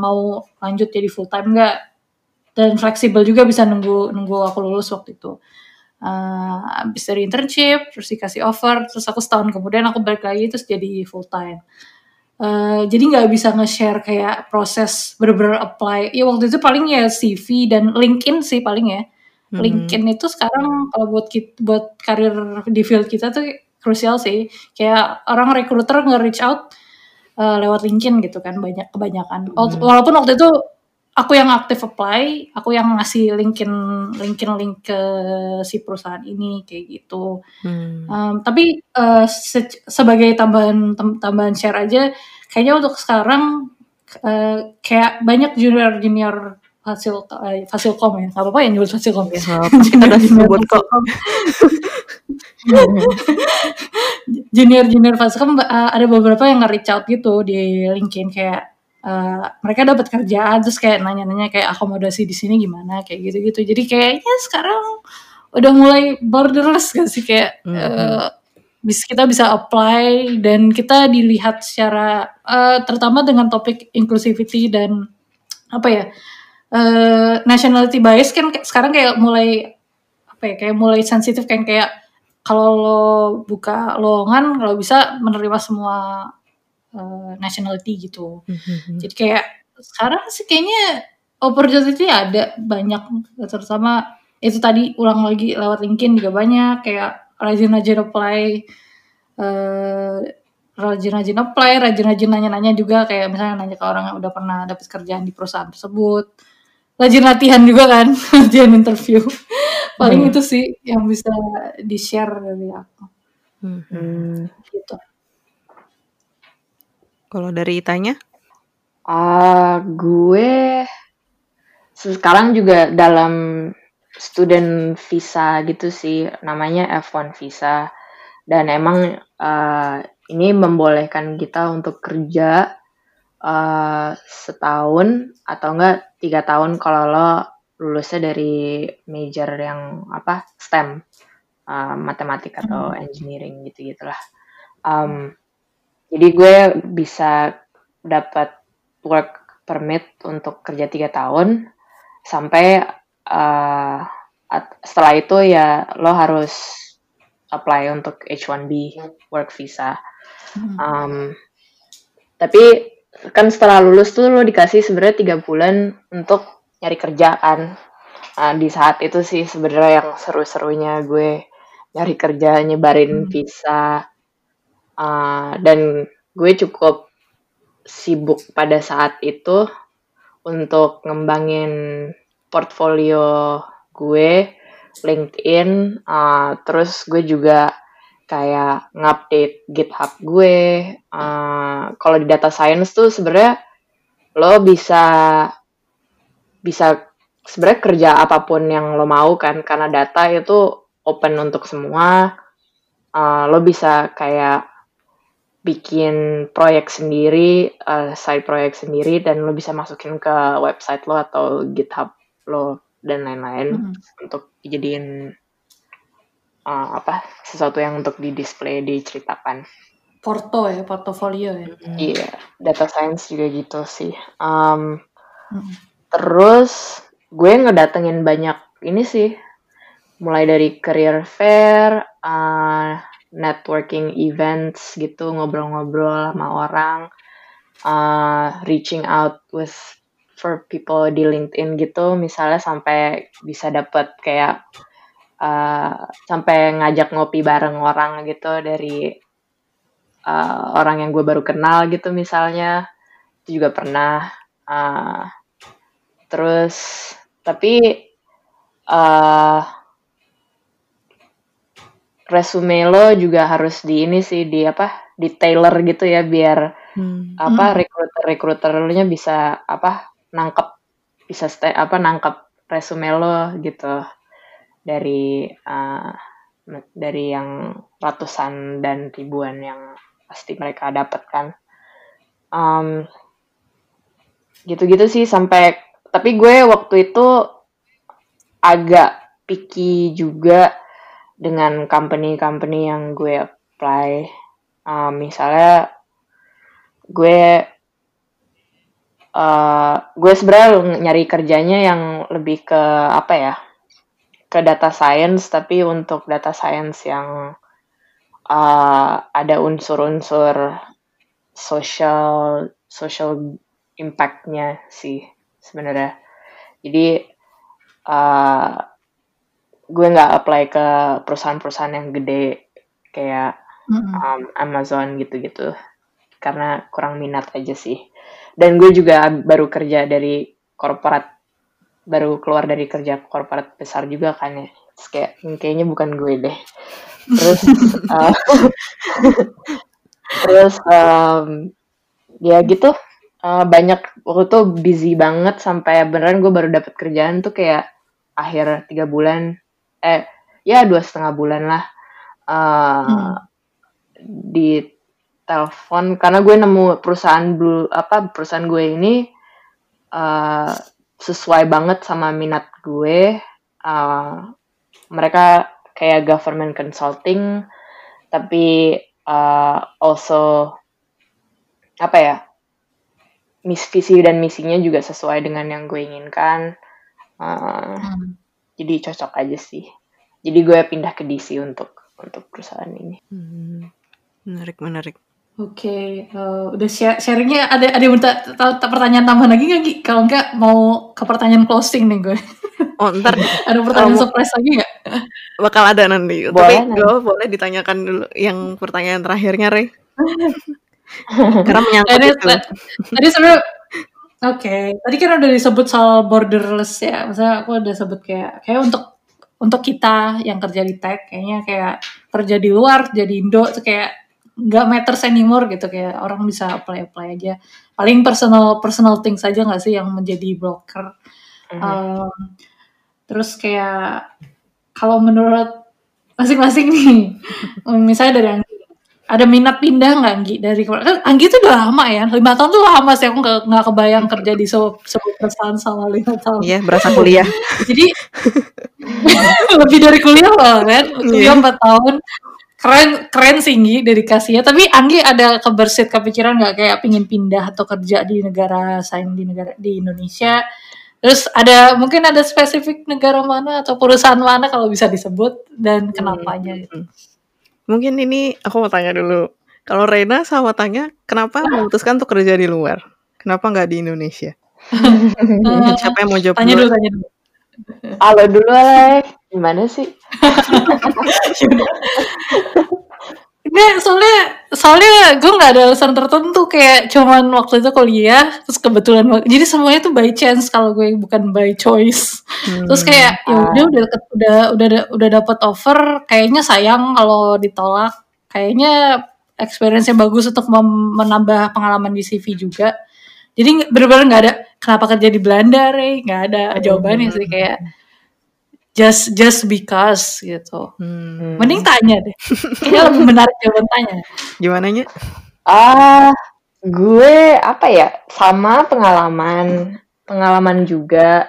mau lanjut jadi full time nggak. Dan fleksibel juga, bisa nunggu aku lulus waktu itu. Abis dari internship, terus dikasih offer, terus aku setahun kemudian aku balik lagi terus jadi full time. Jadi nggak bisa nge-share kayak proses bener-bener apply. Ya waktu itu paling ya CV dan LinkedIn sih paling ya. LinkedIn itu sekarang kalau buat karir di field kita tuh krusial sih. Kayak orang recruiter nge-reach out lewat LinkedIn gitu kan, kebanyakan. Walaupun waktu itu aku yang aktif apply, aku yang ngasih LinkedIn link ke si perusahaan ini kayak gitu. Tapi sebagai tambahan share aja, kayaknya untuk sekarang kayak banyak junior fasilkom ya, nggak apa-apa ya nyebut fasilkom ya. Junior fasilkom ada beberapa yang nge-reach out gitu di LinkedIn kayak. Mereka dapat kerjaan terus kayak nanya-nanya kayak akomodasi di sini gimana kayak gitu-gitu. Jadi kayaknya sekarang udah mulai borderless gak sih kayak kita bisa apply dan kita dilihat secara terutama dengan topik inclusivity dan apa ya nationality bias kan sekarang kayak mulai apa ya kayak mulai sensitif kan kayak kalau lo buka lowongan kalau bisa menerima semua nationality gitu. Jadi kayak sekarang sih kayaknya opportunity ada banyak, terutama itu tadi ulang lagi lewat LinkedIn juga banyak, kayak rajin-rajin apply, rajin-rajin nanya-nanya juga, kayak misalnya nanya ke orang yang udah pernah dapat kerjaan di perusahaan tersebut, rajin latihan juga kan, latihan interview. Paling itu sih yang bisa di-share dari aku. Gitu. Kalau dari Tanya? Gue sekarang juga dalam student visa gitu sih, namanya F1 visa. Dan emang ini membolehkan kita untuk kerja setahun atau enggak 3 tahun kalau lo lulusnya dari major yang apa STEM, matematik atau engineering gitu-gitulah. Jadi gue bisa dapat work permit untuk kerja 3 tahun sampai setelah itu ya lo harus apply untuk H1B work visa. Tapi kan setelah lulus tuh lo dikasih sebenarnya 3 bulan untuk nyari kerjaan. Di saat itu sih sebenarnya yang seru-serunya gue nyari kerja, nyebarin visa. Dan gue cukup sibuk pada saat itu untuk ngembangin portfolio gue, LinkedIn, terus gue juga kayak ngupdate GitHub gue. Kalau di data science tuh sebenarnya lo bisa sebenarnya kerja apapun yang lo mau kan, karena data itu open untuk semua. Lo bisa kayak bikin proyek sendiri, side proyek sendiri, dan lo bisa masukin ke website lo atau GitHub lo dan lain-lain untuk dijadiin sesuatu yang untuk didisplay, diceritakan. Portofolio ya. Iya, data science juga gitu sih. Terus gue ngedatengin banyak ini sih, mulai dari career fair, networking events gitu, ngobrol-ngobrol sama orang, reaching out with for people di LinkedIn gitu, misalnya sampai bisa dapet kayak sampai ngajak ngopi bareng orang gitu dari orang yang gue baru kenal gitu misalnya, itu juga pernah. Terus tapi resume lo juga harus di ini sih, di apa, di tailor gitu ya, biar recruiter-nya bisa nangkep resume lo gitu dari yang ratusan dan ribuan yang pasti mereka dapatkan. Gitu-gitu sih sampai, tapi gue waktu itu agak picky juga dengan company-company yang gue apply. Misalnya gue sebenarnya nyari kerjanya yang lebih ke ke data science, tapi untuk data science yang ada unsur-unsur social impact-nya sih sebenarnya. Jadi gue nggak apply ke perusahaan-perusahaan yang gede kayak Amazon gitu-gitu, karena kurang minat aja sih. Dan gue juga baru kerja dari korporat, baru keluar dari kerja korporat besar juga kan ya. Terus kayak, kayaknya bukan gue deh. Terus ya gitu. Banyak waktu tuh busy banget sampai beneran gue baru dapet kerjaan tuh kayak akhir 3 bulan, 2,5 bulan lah. Di telepon karena gue nemu perusahaan gue ini sesuai banget sama minat gue. Mereka kayak government consulting, tapi also visi dan misinya juga sesuai dengan yang gue inginkan. Jadi cocok aja sih. Jadi gue pindah ke DC untuk perusahaan ini. Menarik. Oke, udah sharingnya ada yang pertanyaan tambahan lagi nggak, Gi? Kalau nggak mau ke pertanyaan closing nih gue. Oh, ntar ada pertanyaan surprise lagi nggak? Bakal ada nanti. Boleh, tapi gue boleh ditanyakan dulu yang pertanyaan terakhirnya, Rey. Karena menyangkut itu. Tadi sebenarnya, tadi kan udah disebut soal borderless ya. Maksudnya aku udah sebut kayak untuk kita yang kerja di tech, kayaknya kayak kerja di luar, kerja di Indo tuh kayak nggak matters anymore gitu, kayak orang bisa apply aja. Paling personal things aja nggak sih yang menjadi blocker. Terus kayak kalau menurut masing-masing nih, misalnya dari Anggi, ada minat pindah nggak Anggi? Anggi tuh udah lama ya, 5 tahun tuh lama sih, aku nggak kebayang kerja di sebuah perusahaan selama 5 tahun. Iya, berasa kuliah. Jadi lebih dari kuliah loh kan, kuliah 4 tahun. Keren sih Anggi dedikasinya, tapi Anggi ada kepikiran nggak kayak pengen pindah atau kerja di negara saing di Indonesia? Terus mungkin ada spesifik negara mana atau perusahaan mana kalau bisa disebut, dan kenapanya? Mungkin ini aku mau tanya dulu. Kalau Reina sama Tanya, kenapa memutuskan untuk kerja di luar? Kenapa nggak di Indonesia? Siapa yang mau jawab? Tanya dulu. Halo dulu lah, gimana sih? Nggak, soalnya gue nggak ada alasan tertentu, kayak cuman waktu itu kuliah, terus kebetulan, jadi semuanya tuh by chance kalau gue, bukan by choice. Terus kayak ya udah dapet offer, kayaknya sayang kalau ditolak. Kayaknya experience-nya bagus untuk menambah pengalaman di CV juga. Jadi benar-benar nggak ada kenapa kerja di Belanda, Rey, nggak ada jawabannya sih, kayak just because gitu. Mending Tanya deh, kayaknya lebih menarik jawaban Tanya. Gimana nya? Gue sama pengalaman juga,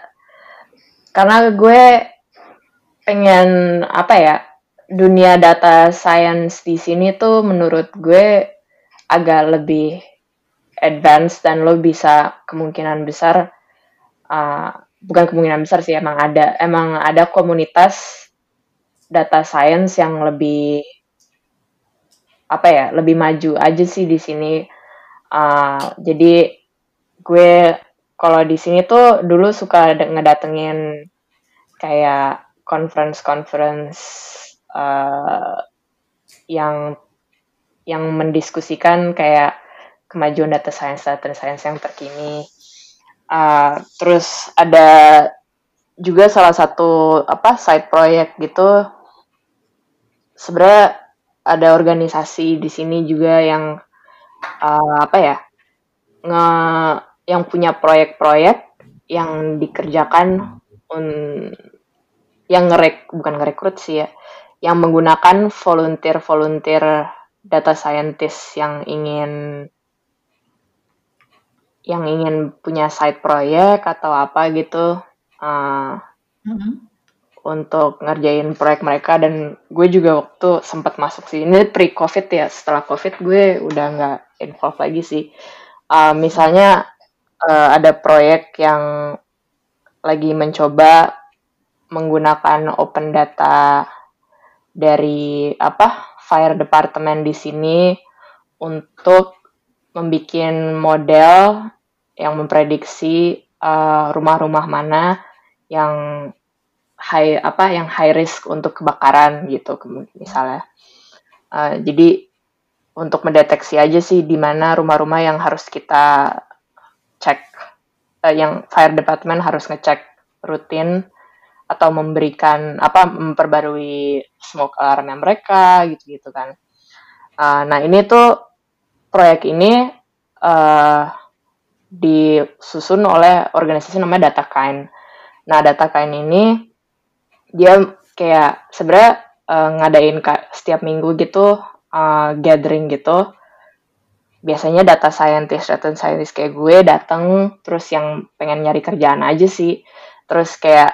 karena gue pengen dunia data science di sini tuh menurut gue agak lebih advance, dan lo bisa emang ada komunitas data science yang lebih maju aja sih di sini. Jadi gue kalau di sini tuh dulu suka ngedatengin kayak conference-conference yang mendiskusikan kayak kemajuan data science yang terkini. Terus ada juga salah satu side project gitu. Sebenarnya ada organisasi di sini juga yang yang punya proyek-proyek yang dikerjakan yang menggunakan volunteer data scientist yang ingin punya side project atau apa gitu. Untuk ngerjain proyek mereka. Dan gue juga waktu sempat masuk sih, ini pre-covid ya, setelah covid gue udah nggak involve lagi sih. Misalnya ada proyek yang lagi mencoba menggunakan open data dari fire department di sini untuk membuat model yang memprediksi rumah-rumah mana yang high risk untuk kebakaran gitu misalnya. Jadi untuk mendeteksi aja sih di mana rumah-rumah yang harus kita cek, yang fire department harus ngecek rutin atau memberikan memperbarui smoke alarm yang mereka gitu kan. Nah ini tuh proyek ini disusun oleh organisasi namanya DataKind. Nah DataKind ini dia kayak sebenarnya ngadain setiap minggu gitu gathering gitu. Biasanya data scientist kayak gue datang, terus yang pengen nyari kerjaan aja sih, terus kayak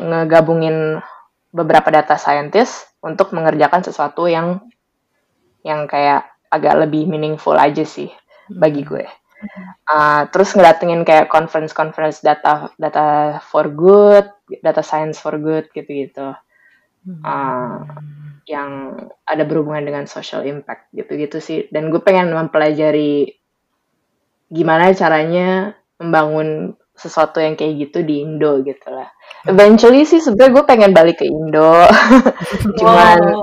ngegabungin beberapa data scientist untuk mengerjakan sesuatu yang kayak agak lebih meaningful aja sih bagi gue. Terus ngedatengin kayak conference data for good, data science for good gitu-gitu. Yang ada berhubungan dengan social impact gitu-gitu sih. Dan gue pengen mempelajari gimana caranya membangun sesuatu yang kayak gitu di Indo gitu lah. Eventually sih sebenernya gue pengen balik ke Indo. Cuman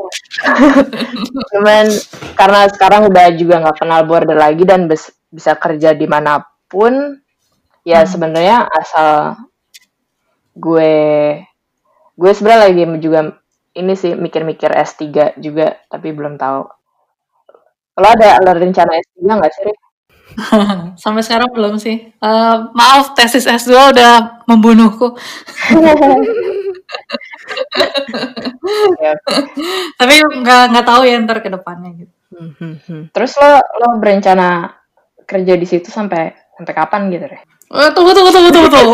karena sekarang udah juga gak kenal border lagi dan bisa kerja dimanapun, ya sebenarnya asal gue sebenarnya lagi juga ini sih mikir-mikir S3 juga, tapi belum tahu. Lo ada rencana S3 nggak sih? Sampai sekarang belum sih. Maaf, tesis S2 udah membunuhku. Tapi nggak tahu ya ntar ke depannya gitu. Terus lo berencana kerja di situ sampai kapan gitu deh? Tunggu.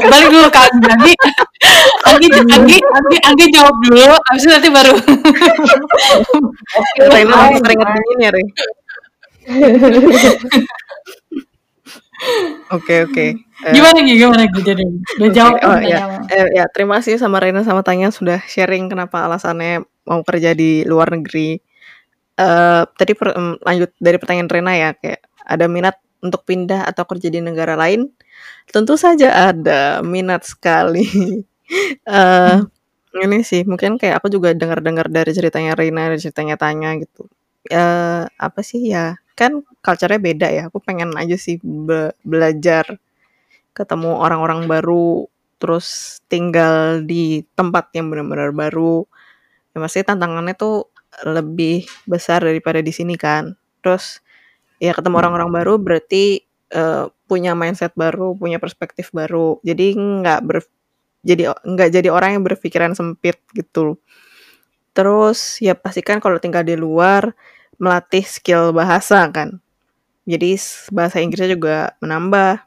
Balik dulu Kak Anggi. Anggi jawab dulu, habis itu nanti baru. Reina masih keringat dingin ya, Re. Oke. Gimana jadi? Udah jawab. Terima kasih sama Reina sama Tanya sudah sharing kenapa alasannya mau kerja di luar negeri. Tadi lanjut dari pertanyaan Reina ya, kayak ada minat untuk pindah atau kerja di negara lain? Tentu saja ada minat sekali. Ini sih mungkin kayak aku juga dengar dari ceritanya Reina, dari ceritanya Tanya gitu. Kan culture-nya beda ya. Aku pengen aja sih belajar, ketemu orang-orang baru, terus tinggal di tempat yang benar-benar baru. Ya pasti tantangannya tuh lebih besar daripada di sini kan. Terus ya ketemu orang-orang baru berarti punya mindset baru, punya perspektif baru. Jadi nggak jadi orang yang berpikiran sempit gitu. Terus ya pastikan kalau tinggal di luar melatih skill bahasa kan. Jadi bahasa Inggrisnya juga menambah.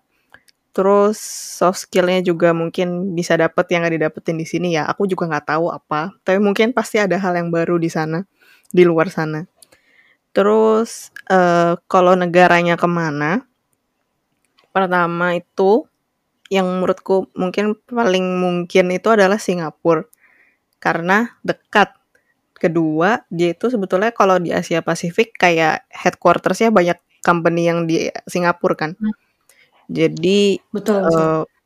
Terus soft skill-nya juga mungkin bisa dapet yang nggak didapetin di sini ya. Aku juga nggak tahu apa. Tapi mungkin pasti ada hal yang baru di sana, di luar sana. Terus kalau negaranya kemana? Pertama itu yang menurutku mungkin paling mungkin itu adalah Singapura. Karena dekat. Kedua, dia itu sebetulnya kalau di Asia Pasifik kayak headquarters-nya banyak company yang di Singapura kan. Jadi betul.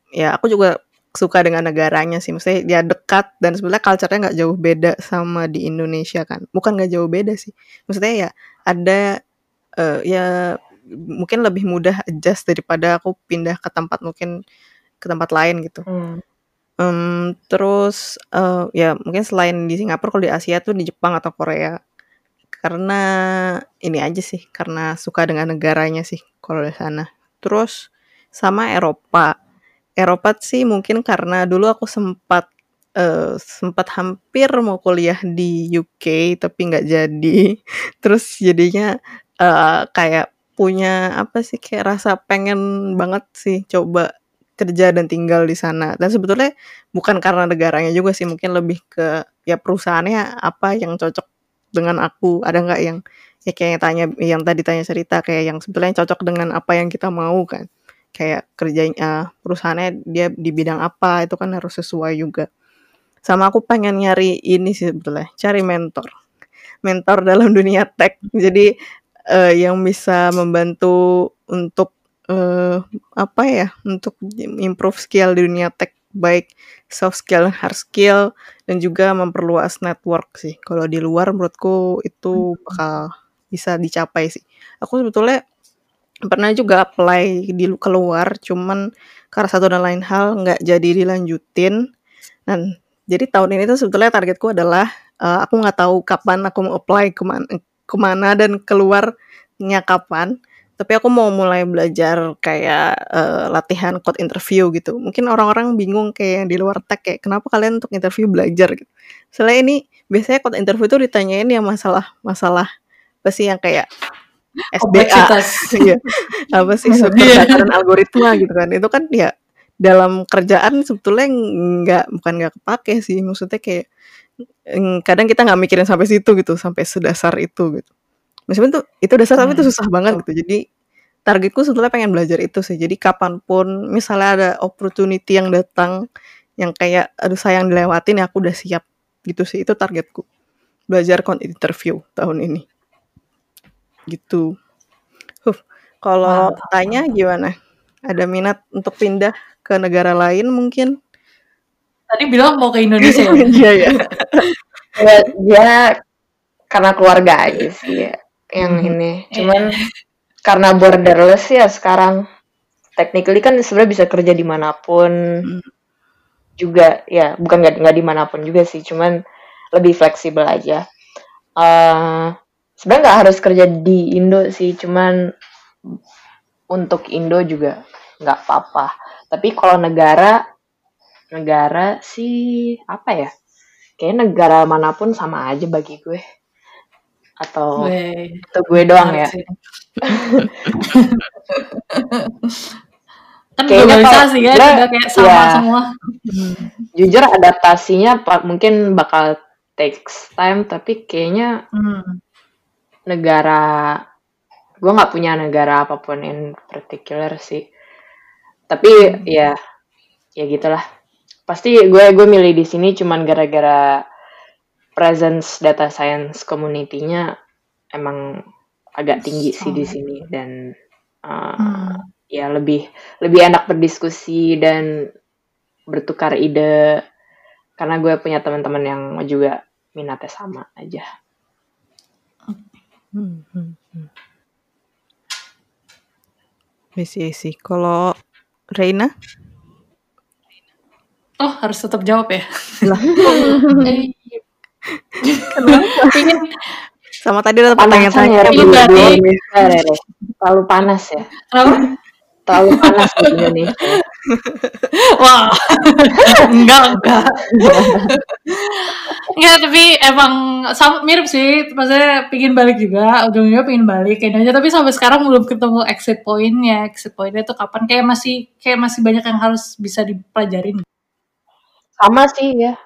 Ya aku juga suka dengan negaranya sih. Maksudnya dia dekat dan sebenarnya culture-nya gak jauh beda sama di Indonesia kan. Bukan gak jauh beda sih. Maksudnya ya ada ya mungkin lebih mudah adjust daripada aku pindah ke tempat mungkin ke tempat lain gitu. Terus ya mungkin selain di Singapura, kalau di Asia tuh di Jepang atau Korea, karena ini aja sih, karena suka dengan negaranya sih kalau di sana. Terus sama Eropa sih mungkin karena dulu aku sempat hampir mau kuliah di UK tapi nggak jadi. Terus jadinya kayak punya apa sih, kayak rasa pengen banget sih coba kerja dan tinggal di sana. Dan sebetulnya bukan karena negaranya juga sih, mungkin lebih ke ya perusahaannya apa yang cocok dengan aku, ada nggak yang ya kayak yang tadi tanya cerita, kayak yang sebetulnya cocok dengan apa yang kita mau kan, kayak kerjanya perusahaannya dia di bidang apa, itu kan harus sesuai juga. Sama aku pengen nyari ini sih sebetulnya, cari mentor dalam dunia tech, jadi yang bisa membantu untuk untuk improve skill di dunia tech, baik soft skill, hard skill, dan juga memperluas network sih. Kalau di luar menurutku itu bakal bisa dicapai sih. Aku sebetulnya pernah juga apply keluar, cuman karena satu dan lain hal nggak jadi dilanjutin. Dan jadi tahun ini tuh sebetulnya targetku adalah aku nggak tahu kapan aku mau apply kemana dan keluarnya kapan. Tapi aku mau mulai belajar kayak latihan code interview gitu. Mungkin orang-orang bingung kayak yang di luar tech kayak kenapa kalian untuk interview belajar gitu. Selain ini biasanya code interview tuh ditanyain ya masalah apa sih yang kayak SBA, ya, apa sih pembelajaran algoritma gitu kan. Itu kan ya dalam kerjaan sebetulnya bukan nggak kepake sih. Maksudnya kayak kadang kita nggak mikirin sampai situ gitu, sampai sedasar itu gitu. Meskipun tuh itu dasar tapi itu susah banget gitu. Jadi targetku sebetulnya pengen belajar itu sih. Jadi kapanpun misalnya ada opportunity yang datang yang kayak aduh sayang dilewatin, ya aku udah siap gitu sih. Itu targetku, belajar interview tahun ini gitu. Kalau Tanya gimana? Ada minat untuk pindah ke negara lain mungkin? Tadi bilang mau ke Indonesia. Iya. Ya karena keluarga aja sih ya. Yang ini, cuman karena borderless ya sekarang, technically kan sebenarnya bisa kerja dimanapun juga ya, bukan nggak dimanapun juga sih, cuman lebih fleksibel aja. Sebenarnya nggak harus kerja di Indo sih, cuman untuk Indo juga nggak apa-apa. Tapi kalau negara sih apa ya, kayaknya negara manapun sama aja bagi gue. Atau gue doang ya. Kan globalisasi ya, udah kayak sama ya, semua. Jujur adaptasinya mungkin bakal takes time, tapi kayaknya negara, gue nggak punya negara apapun in particular sih. Tapi ya gitulah. Pasti gue milih di sini cuman gara-gara presence data science community-nya emang agak tinggi sih di sini, dan ya lebih enak berdiskusi dan bertukar ide karena gue punya teman-teman yang juga minatnya sama aja. Isi. Kalau Reina? Oh, harus tetap jawab ya? Lah. Ingin sama tadi ada pertanyaan-pertanyaan terlalu panas ya. Terlalu panas di Indonesia. Wah, enggak tapi emang sama, mirip sih. Maksudnya pingin balik juga, ujungnya pingin balik kayaknya, tapi sampai sekarang belum ketemu exit pointnya tuh kapan. Kayak masih banyak yang harus bisa dipelajarin. Sama sih ya,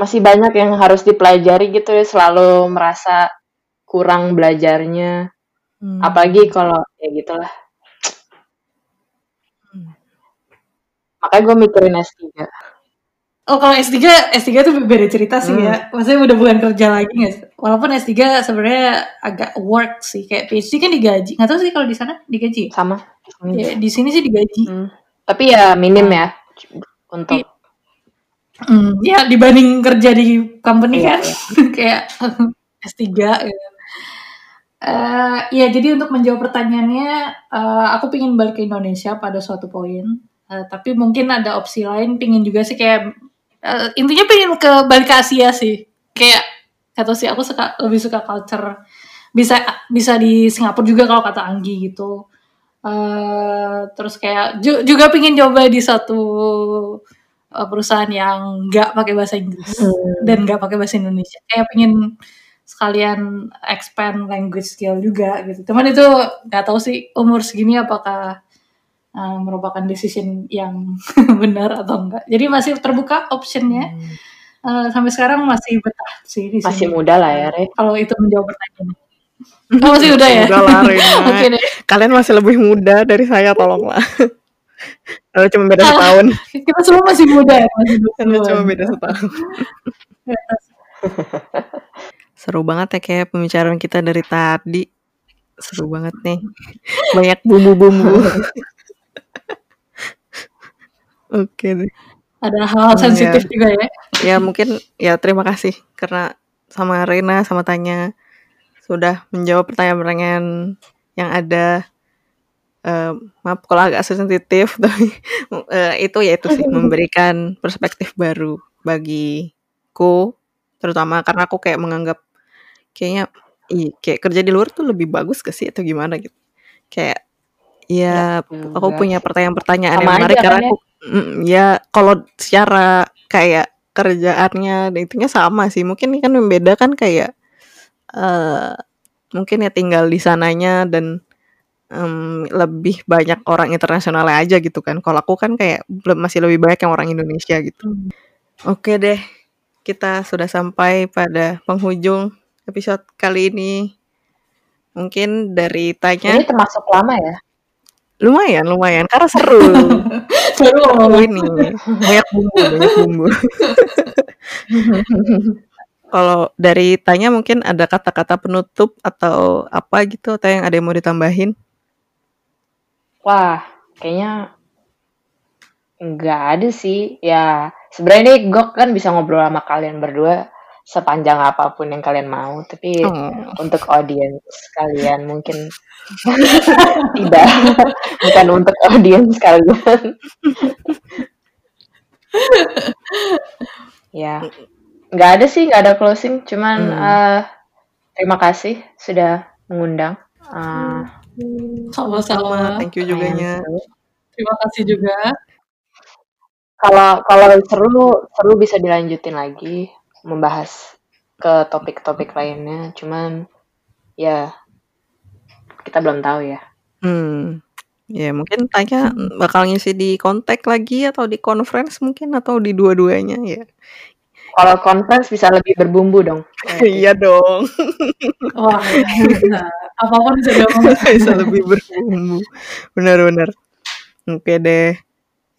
masih banyak yang harus dipelajari gitu ya, selalu merasa kurang belajarnya. Apalagi kalau ya gitulah. Makanya gue mikirin S3. Oh, kalau S3 tuh beda cerita sih ya. Maksudnya udah bukan kerja lagi guys. Walaupun S3 sebenarnya agak work sih. Kayak PhD kan digaji. Nggak tahu sih kalau di sana digaji. Sama. Ya, di sini sih digaji. Tapi ya minim ya untuk. Ya dibanding kerja di company kan. Kayak S3 gitu. Ya jadi untuk menjawab pertanyaannya, aku pingin balik ke Indonesia pada suatu poin. Tapi mungkin ada opsi lain. Pingin juga sih kayak. Intinya pengen balik ke Asia sih. Kayak atau sih aku suka, lebih suka culture bisa di Singapura juga kalau kata Anggi gitu. Terus kayak juga pengen coba di satu perusahaan yang nggak pakai bahasa Inggris dan nggak pakai bahasa Indonesia. Kayak pengen sekalian expand language skill juga gitu. Cuman itu nggak tahu sih umur segini apakah merupakan decision yang benar atau enggak. Jadi masih terbuka optionnya. Sampai sekarang masih betah sih di sini. Masih muda lah ya, Re. Kalau itu menjawab pertanyaan. Oh, masih muda ya? Muda lah, Reina. Okay, kalian masih lebih muda dari saya, tolonglah. Kalau cuma beda setahun. Kita semua masih muda ya. Kita cuma beda setahun. Seru banget ya kayak pembicaraan kita dari tadi. Seru banget nih. Banyak bumbu-bumbu. Oke deh. Ada hal sensitif ya. Juga ya. Ya mungkin ya terima kasih karena sama Reina sama Tanya sudah menjawab pertanyaan-pertanyaan yang ada. Maaf kalau agak sensitif tapi itu ya itu sih memberikan perspektif baru bagiku terutama karena aku kayak menganggap kayaknya kayak kerja di luar tuh lebih bagus gak sih atau gimana gitu. Kayak ya, aku punya pertanyaan-pertanyaan yang menarik karena aku ya kalau secara kayak kerjaannya dan intinya sama sih. Mungkin kan membedakan kayak mungkin ya tinggal di sananya dan lebih banyak orang internasionalnya aja gitu kan. Kalau aku kan kayak masih lebih banyak yang orang Indonesia gitu. Oke deh, kita sudah sampai pada penghujung episode kali ini. Mungkin dari Tanya. Ini termasuk lama ya? Lumayan karena seru ini banyak bumbu. Kalau dari Tanya mungkin ada kata-kata penutup atau apa gitu atau yang ada yang mau ditambahin? Wah, kayaknya nggak ada sih ya. Sebenarnya ini gue kan bisa ngobrol sama kalian berdua sepanjang apapun yang kalian mau, tapi untuk audiens kalian mungkin tidak, bukan untuk audiens kalian. Ya, nggak ada sih, nggak ada closing, cuman terima kasih sudah mengundang. Sama-sama, thank you juganya. Terima kasih juga. Kalau seru bisa dilanjutin lagi. Membahas ke topik-topik lainnya, cuman ya kita belum tahu ya. Ya mungkin Tanya bakal ngisi di kontak lagi atau di conference mungkin atau di dua-duanya ya. Kalau conference bisa lebih berbumbu dong. Iya dong. Wah, apapun bisa lebih berbumbu. Benar-benar. Oke deh.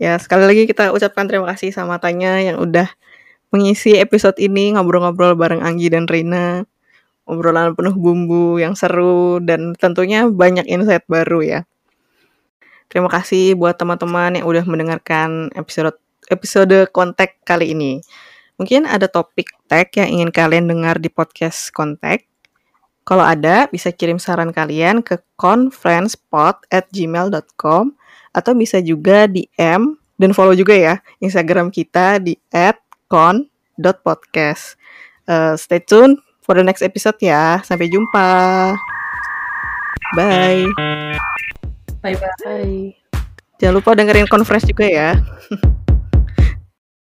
Ya sekali lagi kita ucapkan terima kasih sama Tanya yang udah mengisi episode ini ngobrol-ngobrol bareng Anggi dan Reina, obrolan penuh bumbu yang seru dan tentunya banyak insight baru ya. Terima kasih buat teman-teman yang udah mendengarkan episode Kontak kali ini. Mungkin ada topik tag yang ingin kalian dengar di podcast Kontak. Kalau ada, bisa kirim saran kalian ke connfriendspod@gmail.com atau bisa juga DM dan follow juga ya Instagram kita di @con.podcast. Stay tuned for the next episode ya. Sampai jumpa. Bye. Bye. Jangan lupa dengerin conference juga ya.